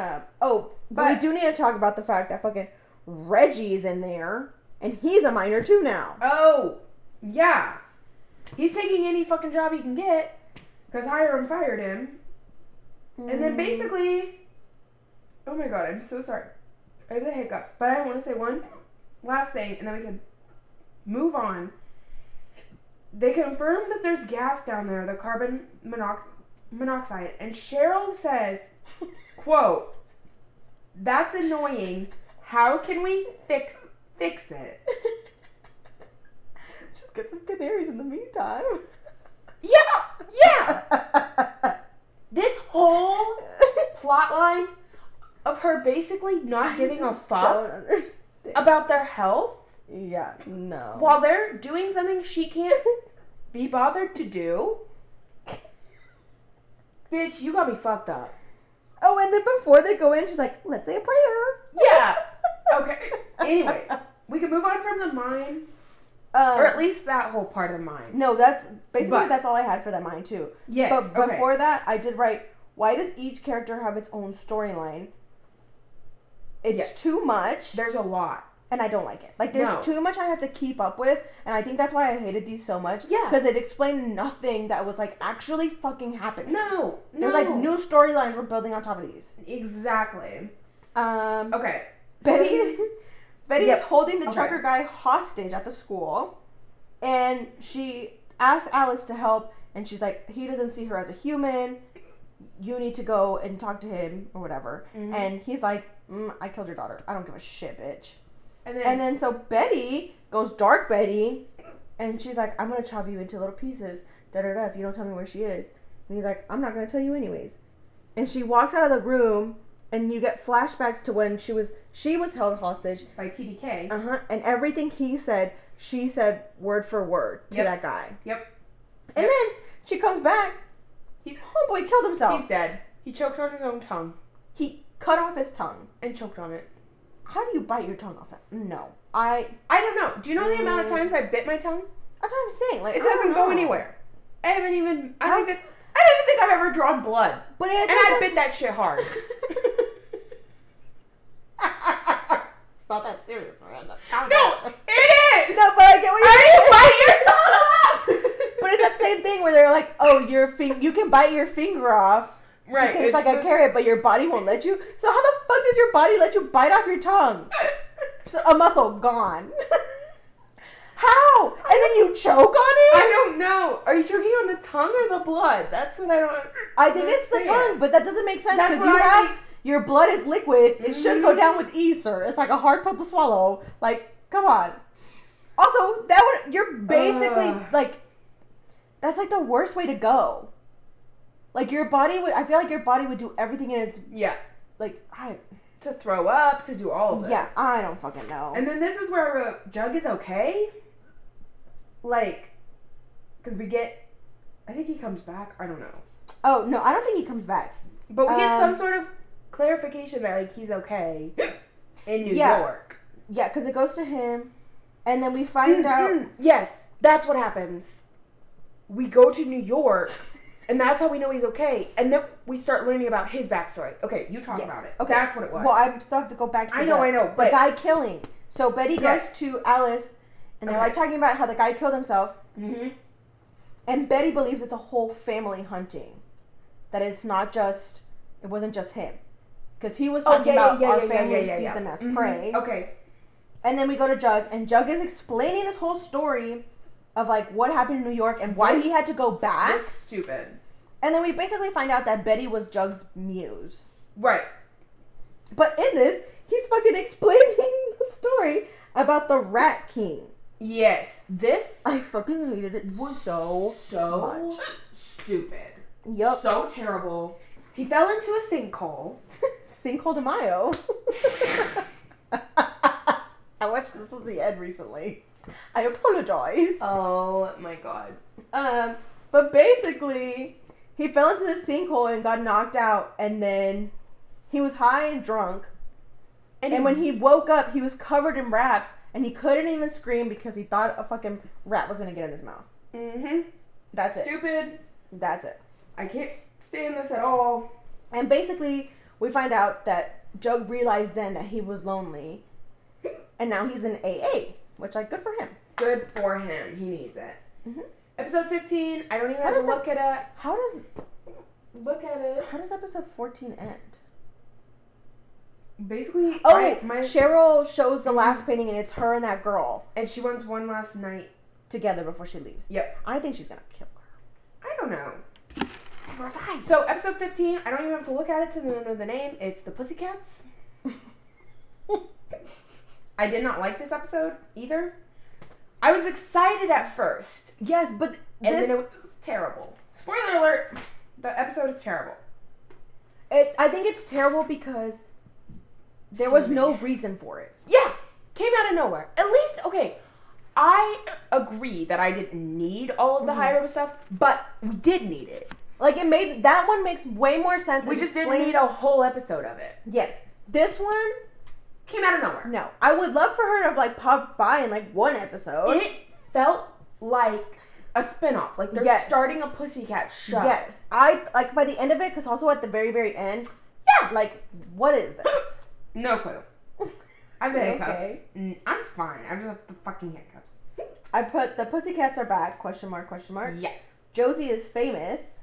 But we do need to talk about the fact that fucking Reggie's in there. And he's a miner, too, now. Oh, yeah. He's taking any fucking job he can get, because Hiram fired him. Mm. And then basically... Oh, my God. I'm so sorry. I have the hiccups. But I want to say one last thing, and then we can move on. They confirm that there's gas down there, the carbon monoxide. And Cheryl says, quote, that's annoying. How can we fix it. Just get some canaries in the meantime. Yeah. This whole plot line of her basically not giving a fuck about their health. Yeah, no. While they're doing something she can't be bothered to do. Bitch, you got me fucked up. Oh, and then before they go in, she's like, let's say a prayer. Yeah. Okay. Anyways. We can move on from the mine, or at least that whole part of the mine. No, that's all I had for that mine, too. Yes, but before that, I did write, why does each character have its own storyline? It's too much. There's a lot. and I don't like it. Like, there's too much I have to keep up with, and I think that's why I hated these so much. Yeah. Because it explained nothing that was, like, actually fucking happening. No. It was, like, new storylines were building on top of these. Exactly. Okay. Betty is holding the trucker guy hostage at the school, and she asks Alice to help, and she's like, he doesn't see her as a human. You need to go and talk to him, or whatever. Mm-hmm. And he's like, I killed your daughter. I don't give a shit, bitch. And then so Betty goes dark Betty, and she's like, I'm going to chop you into little pieces, da-da-da, if you don't tell me where she is. And he's like, I'm not going to tell you anyways. And she walks out of the room, and you get flashbacks to when she was held hostage. By TDK. Uh-huh. And everything he said, she said word for word to that guy. Yep. And then she comes back. Homeboy killed himself. He's dead. He choked on his own tongue. He cut off his tongue. And choked on it. How do you bite your tongue off that? No. I don't know. Do you know the amount of times I bit my tongue? That's what I'm saying. Like, it doesn't go anywhere. I don't even think I've ever drawn blood. But I bit that shit hard. It's not that serious, Miranda. No, it is! No, but I get what you're saying. I didn't bite your tongue off! But it's that same thing where they're like, oh, you can bite your finger off. Right. Because it's like a carrot, but your body won't let you. So how the fuck does your body let you bite off your tongue? So a muscle gone. How? And then you choke on it? I don't know. Are you choking on the tongue or the blood? That's what I don't understand. I think it's the tongue, but that doesn't make sense because your blood is liquid. It should go down with ease, sir. It's like a hard pill to swallow. Like, come on. Also, you're basically that's like the worst way to go. Like I feel like your body would do everything in its to throw up, to do all of this. Yeah, I don't fucking know. And then this is where I wrote, Jug is okay? Like, because I think he comes back. I don't know. Oh, no, I don't think he comes back. But we get some sort of clarification that, like, he's okay in New York. Yeah, because it goes to him. And then we find out. Yes, that's what happens. We go to New York. And that's how we know he's okay. And then we start learning about his backstory. Okay, you talk about it. Okay. That's what it was. Well, I still have to go back to I know. But the guy killing. So Betty goes to Alice, and they're like talking about how the guy killed himself. Mm-hmm. And Betty believes it's a whole family hunting. That it's not just, it wasn't just him. Because he was talking about our family sees them as prey. Okay. And then we go to Jug, and Jug is explaining this whole story of, like, what happened in New York and why he had to go back. That's stupid. And then we basically find out that Betty was Jug's muse. Right. But in this, he's fucking explaining the story about the Rat King. Yes. This... I fucking hated it so much. So stupid. Yep. So terrible. He fell into a sinkhole. Sinkhole de Mayo. I watched This Was the End recently. I apologize. Oh my god. But basically, he fell into this sinkhole and got knocked out, and then he was high and drunk. And when he woke up, he was covered in wraps, and he couldn't even scream because he thought a fucking rat was gonna get in his mouth. Mm-hmm. That's stupid. That's it. I can't stand this at all. And basically, we find out that Jug realized then that he was lonely, and now he's in AA. Which, like, good for him. Good for him. He needs it. Mm-hmm. Episode 15, I don't even have to look at it. How does episode 14 end? Basically, Cheryl shows the last painting, and it's her and that girl. And she wants one last night together before she leaves. Yep. I think she's going to kill her. I don't know. Revise. So, episode 15, I don't even have to look at it to the end of the name. It's The Pussycats. I did not like this episode either. I was excited at first. Yes, but then it was terrible. Spoiler alert, the episode is terrible. I think it's terrible because there was no reason for it. Yeah, came out of nowhere. At least, I agree that I didn't need all of the high-room stuff, but we did need it. Like, that one makes way more sense. We just didn't need a whole episode of it. Yes. This one... came out of nowhere. No. I would love for her to have, like, popped by in, like, one episode. It felt like a spinoff. Like, they're starting a Pussycat show. Yes. I, like, by the end of it, because also at the very, very end. Yeah. Like, what is this? No clue. I've had hiccups. Okay? I'm fine. I just have the fucking hiccups. I put the Pussycats are back, question mark. Yeah. Josie is famous.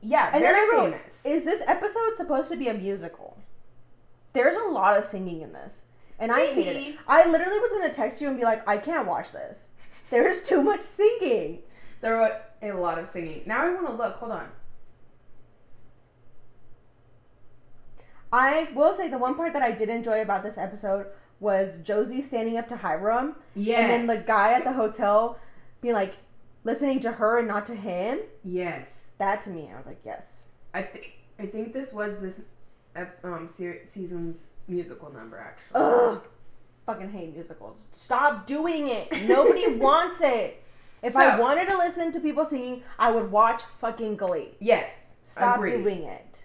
Yeah, and very famous. Is this episode supposed to be a musical? There's a lot of singing in this. And maybe. I hated it. I literally was going to text you and be like, I can't watch this. There's too much singing. There was a lot of singing. Now I want to look. Hold on. I will say the one part that I did enjoy about this episode was Josie standing up to Hiram. Yeah. And then the guy at the hotel being like, listening to her and not to him. Yes. That to me, I was like, yes. I think this was this season's musical number, actually. Ugh. Fucking hate musicals. Stop doing it. Nobody wants it. If I wanted to listen to people singing, I would watch fucking Glee. Yes. Stop doing it.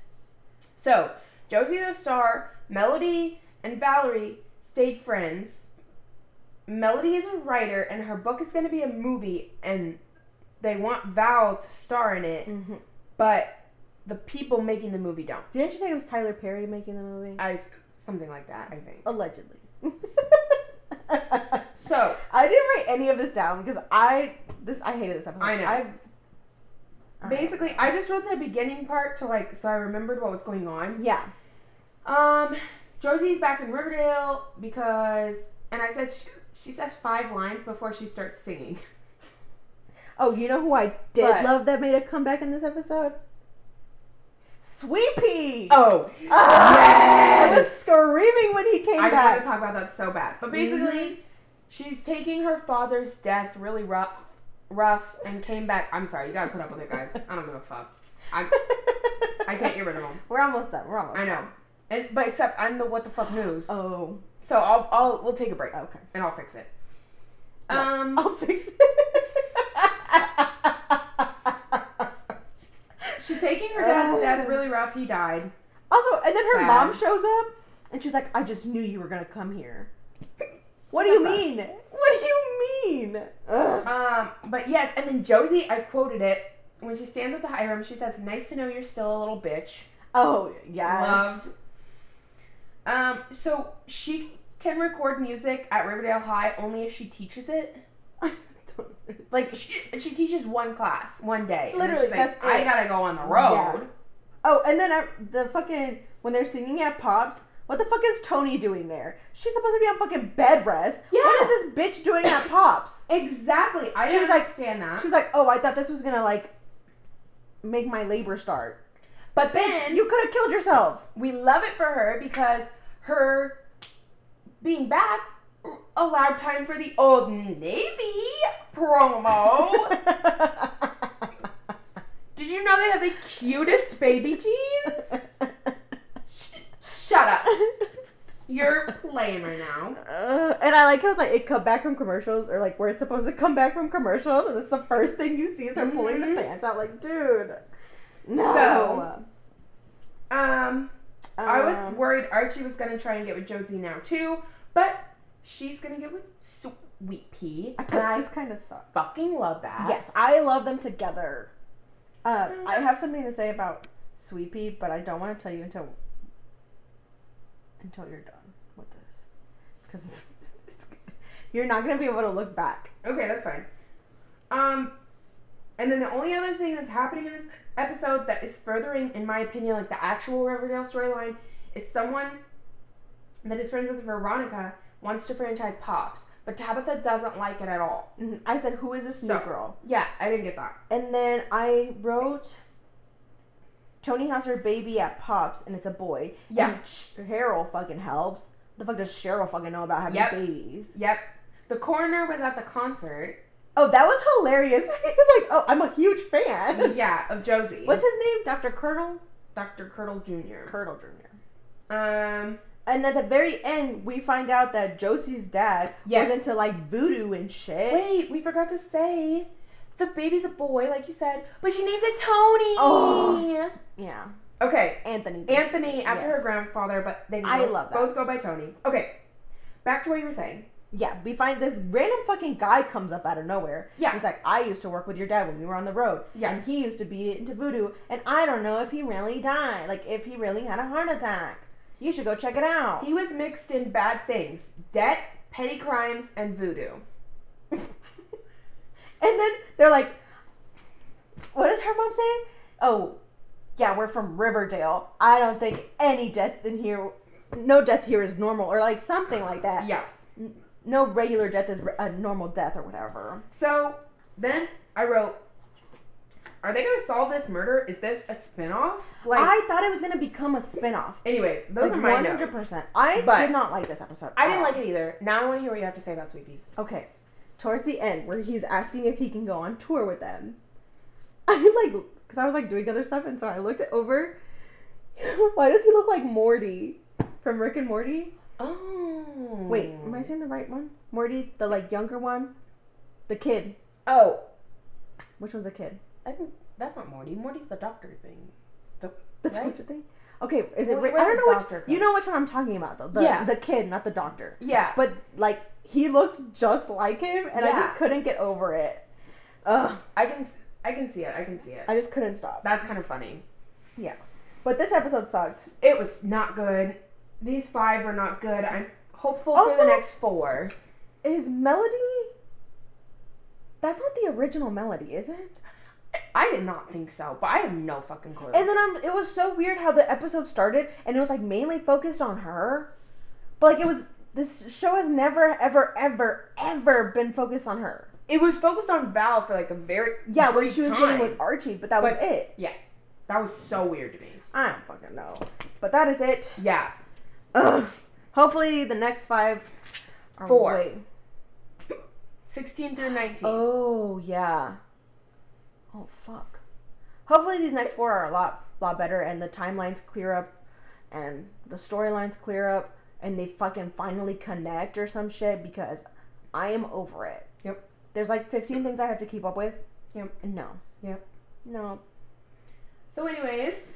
So, Josie the star, Melody, and Valerie stayed friends. Melody is a writer, and her book is going to be a movie, and they want Val to star in it, mm-hmm. but the people making the movie don't. Didn't you think it was Tyler Perry making the movie? Something like that, I think. Allegedly. So. I didn't write any of this down, because I hated this episode. I know. Basically, I just wrote the beginning part to, like, so I remembered what was going on. Yeah. Josie's back in Riverdale because... And I said, she says 5 lines before she starts singing. Oh, you know who I did love that made a comeback in this episode? Sweepy! Oh. Yes! I was screaming when he came back. I want to talk about that so bad. But basically, mm-hmm. she's taking her father's death really rough and came back. I'm sorry, you gotta put up with it, guys. I don't give a fuck. I can't get rid of them. We're almost done. I know. And, but except I'm the what the fuck news. Oh. So we'll take a break. Okay. And I'll fix it. Yes. I'll fix it. She's taking her dad's death really rough. He died. Also, and then her mom shows up and she's like, I just knew you were going to come here. What do you mean? What do you mean? But yes, and then Josie, I quoted it. When she stands up to Hiram, she says, nice to know you're still a little bitch. Oh, yes. Loved. So she can record music at Riverdale High only if she teaches it. I don't know. Like, she teaches one class, one day. Literally, that's like, it. I gotta go on the road. Yeah. Oh, and then the fucking, when they're singing at Pops, what the fuck is Tony doing there? She's supposed to be on fucking bed rest. Yeah. What is this bitch doing at Pops? Exactly. I didn't understand that. She was like, oh, I thought this was gonna, like, make my labor start. But then, bitch, you could have killed yourself. We love it for her because her being back allowed time for the Old Navy promo. Did you know they have the cutest baby jeans? Shut up. You're playing right now. And I like how it's like it come back from commercials or like where it's supposed to come back from commercials and it's the first thing you see is her mm-hmm. pulling the pants out like, dude. No. So, I was worried Archie was going to try and get with Josie now, too. But she's going to get with Sweet Pea. This kind of sucks. Fucking love that. Yes, I love them together. I have something to say about Sweet Pea, but I don't want to tell you until you're done with this. Because you're not going to be able to look back. Okay, that's fine. And then the only other thing that's happening in this episode that is furthering, in my opinion, like the actual Riverdale storyline is someone that is friends with Veronica wants to franchise Pops, but Tabitha doesn't like it at all. Mm-hmm. I said, who is this new girl? Yeah, I didn't get that. And then I wrote Tony has her baby at Pops, and it's a boy. Yeah. And Cheryl fucking helps. The fuck does Cheryl fucking know about having babies? Yep. The coroner was at the concert. Oh, that was hilarious. He was like, oh, I'm a huge fan. Yeah, of Josie. What's his name? Dr. Kirtle? Dr. Kirtle Jr. And at the very end, we find out that Josie's dad was into, like, voodoo and shit. Wait, we forgot to say the baby's a boy, like you said, but she names it Tony. Oh. Yeah. Okay. Anthony. Basically. Anthony, after her grandfather, but they both go by Tony. Okay. Back to what you were saying. Yeah, we find this random fucking guy comes up out of nowhere. Yeah. He's like, I used to work with your dad when we were on the road. Yeah. And he used to be into voodoo. And I don't know if he really died. Like, if he really had a heart attack. You should go check it out. He was mixed in bad things. Debt, petty crimes, and voodoo. And then they're like, what does her mom say? Oh, yeah, we're from Riverdale. I don't think any death in here, no death here is normal, or like something like that. Yeah. No regular death is a normal death or whatever. So then I wrote, are they going to solve this murder? Is this a spinoff? Like, I thought it was going to become a spinoff. Anyways, those are my notes. 100%. I did not like this episode. I didn't like it either. Now I want to hear what you have to say about Sweetie. Okay. Towards the end, where he's asking if he can go on tour with them. Because I was like doing other stuff, and so I looked it over. Why does he look like Morty from Rick and Morty? Oh. Wait, am I saying the right one? Morty, the like younger one? The kid. Oh. Which one's the kid? I think that's not Morty. Morty's the doctor thing. The right? Doctor thing? Okay, is it Rick? I don't know which. You know which one I'm talking about, though. The kid, not the doctor. Yeah. But like, he looks just like him, and I just couldn't get over it. Ugh. I can see it. I just couldn't stop. That's kind of funny. Yeah. But this episode sucked. It was not good. These 5 are not good. I'm hopeful for the next 4. Is Melody... That's not the original Melody, is it? I did not think so, but I have no fucking clue. And then it was so weird how the episode started, and it was like mainly focused on her. But like it was... This show has never, ever, ever, ever been focused on her. It was focused on Val for like a very... Yeah, when she was getting with Archie, but was it. Yeah. That was so weird to me. I don't fucking know. But that is it. Yeah. Ugh. Hopefully the next 5 are 4. Wait. 16 through 19. Oh, yeah. Oh, fuck. Hopefully these next 4 are a lot better, and the timelines clear up, and the storylines clear up, and they fucking finally connect or some shit, because I am over it. Yep. There's like 15 things I have to keep up with. Yep. No. Yep. No. So anyways...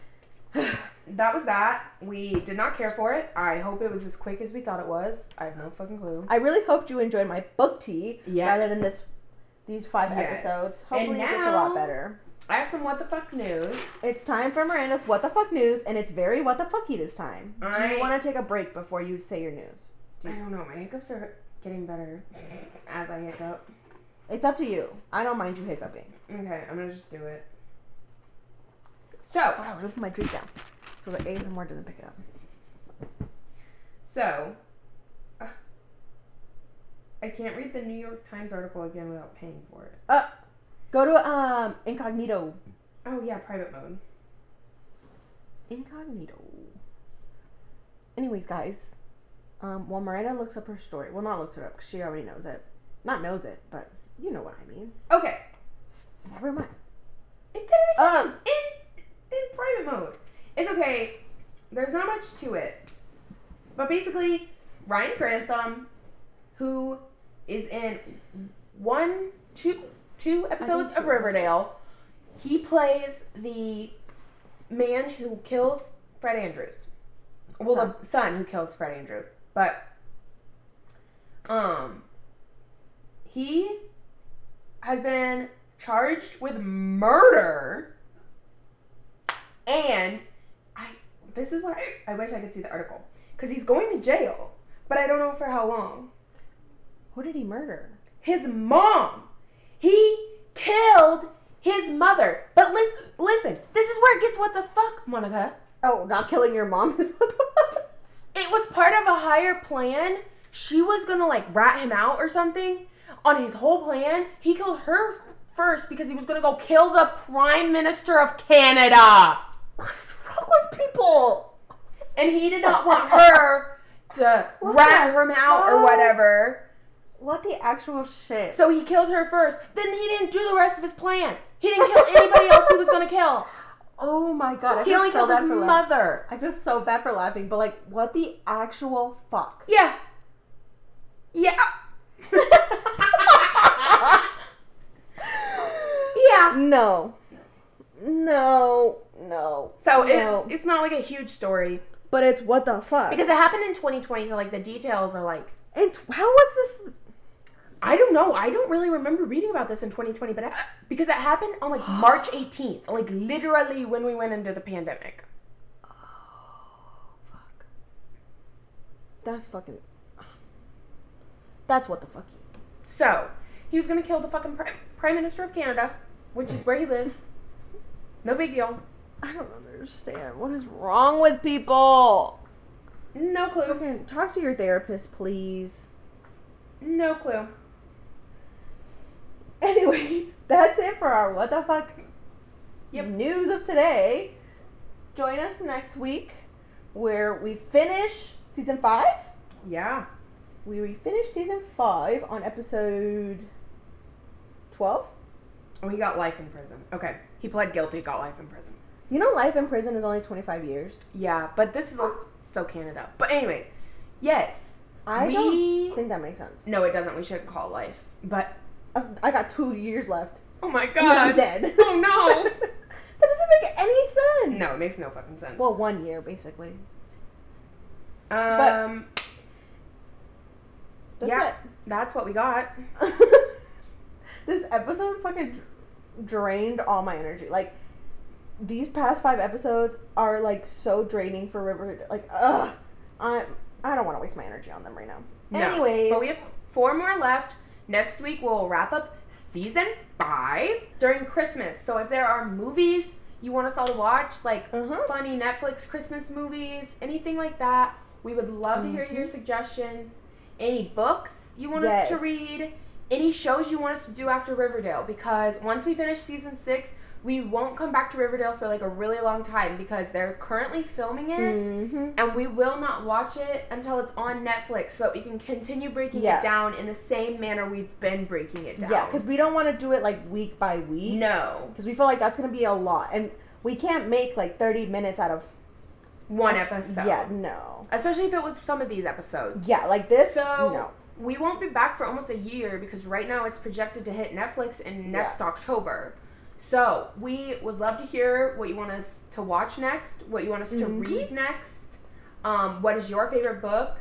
That was that. We did not care for it. I hope it was as quick as we thought it was. I have no fucking clue. I really hoped you enjoyed my book tea rather than these 5 episodes. Hopefully it gets a lot better. I have some what the fuck news. It's time for Miranda's what the fuck news, and it's very what the fucky this time. Do you want to take a break before you say your news? I don't know. My hiccups are getting better as I hiccup. It's up to you. I don't mind you hiccuping. Okay, I'm gonna just do it. So let me put my drink down so the ASMR doesn't pick it up. So I can't read the New York Times article again without paying for it. Go to incognito. Oh yeah, private mode. Incognito. Anyways, guys, while Miranda looks up her story, well, not looks it up because she already knows it. Not knows it, but you know what I mean. Okay. Never mind. It did. In private mode. It's okay. There's not much to it. But basically, Ryan Grantham, who is in two episodes of Riverdale, he plays the man who kills Fred Andrews. Well, the son who kills Fred Andrews. But, he has been charged with murder. And this is why I wish I could see the article. Because he's going to jail. But I don't know for how long. Who did he murder? His mom. He killed his mother. But listen. This is where it gets what the fuck, Monica. Oh, not killing your mom is what the fuck? It was part of a higher plan. She was going to like rat him out or something. On his whole plan, he killed her first because he was going to go kill the Prime Minister of Canada. What is wrong with people? And he did not want her to rat him out or whatever. What the actual shit? So he killed her first. Then he didn't do the rest of his plan. He didn't kill anybody else he was going to kill. Oh my god. I feel only so bad for his mother. I feel so bad for laughing, but like, what the actual fuck? Yeah. Yeah. Yeah. No. So no. It's not like a huge story. But it's what the fuck. Because it happened in 2020, so like the details are like... And how was this... I don't know. I don't really remember reading about this in 2020, but because it happened on like March 18th. Like literally when we went into the pandemic. Oh, fuck. That's fucking... That's what the fuck he... So, he was going to kill the fucking Prime Minister of Canada, which is where he lives. No big deal. I don't understand. What is wrong with people? No clue. Okay, talk to your therapist, please. No clue. Anyways, that's it for our What the Fuck news of today. Join us next week where we finish season 5. Yeah. We finish season 5 on episode 12. Oh, he got life in prison. Okay. He pled guilty, got life in prison. You know life in prison is only 25 years? Yeah, but this is also Canada. But anyways, yes. I don't think that makes sense. No, it doesn't. We shouldn't call it life. But... I got 2 years left. Oh my god. And I'm dead. Oh no. That doesn't make any sense. No, it makes no fucking sense. Well, 1 year, basically. But that's what we got. This episode fucking drained all my energy. Like, these past 5 episodes are, like, so draining for Riverdale. Like, ugh. I don't want to waste my energy on them right now. No. Anyways. But we have 4 more left. Next week, we'll wrap up season 5 during Christmas. So if there are movies you want us all to watch, like funny Netflix Christmas movies, anything like that, we would love to hear your suggestions. Any books you want us to read, any shows you want us to do after Riverdale, because once we finish season 6, we won't come back to Riverdale for like a really long time because they're currently filming it and we will not watch it until it's on Netflix so that we can continue breaking it down in the same manner we've been breaking it down. Yeah, because we don't want to do it like week by week. No. Because we feel like that's going to be a lot and we can't make like 30 minutes out of one episode. Yeah, no. Especially if it was some of these episodes. Yeah, like this, we won't be back for almost a year because right now it's projected to hit Netflix in next October. So, we would love to hear what you want us to watch next, what you want us to read next, what is your favorite book.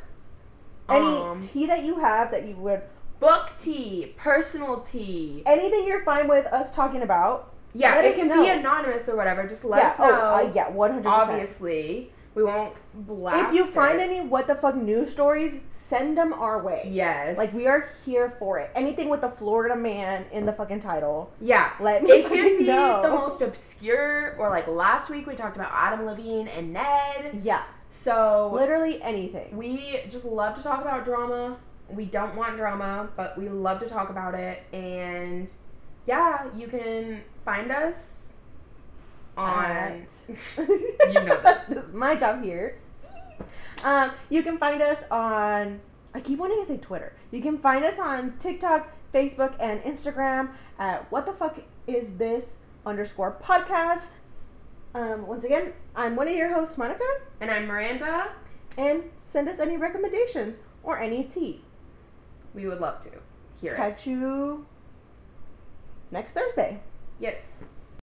Any tea that you have that you would... Book tea, personal tea. Anything you're fine with us talking about. Yeah, it can be anonymous or whatever. Just let us know. 100%. Obviously, we won't blast If you find any what the fuck news stories, send them our way. Yes. Like, we are here for it. Anything with the Florida man in the fucking title. Yeah. Let me know. It could be the most obscure, or like last week we talked about Adam Levine and Ned. Yeah. So. Literally anything. We just love to talk about drama. We don't want drama, but we love to talk about it. And yeah, you can find us on this is my job here. You can find us on I keep wanting to say Twitter. You can find us on TikTok, Facebook, and Instagram at whatthefuckisthis_podcast. Once again, I'm one of your hosts, Monica. And I'm Miranda. And send us any recommendations or any tea. We would love to hear it. Catch you next Thursday. Yes.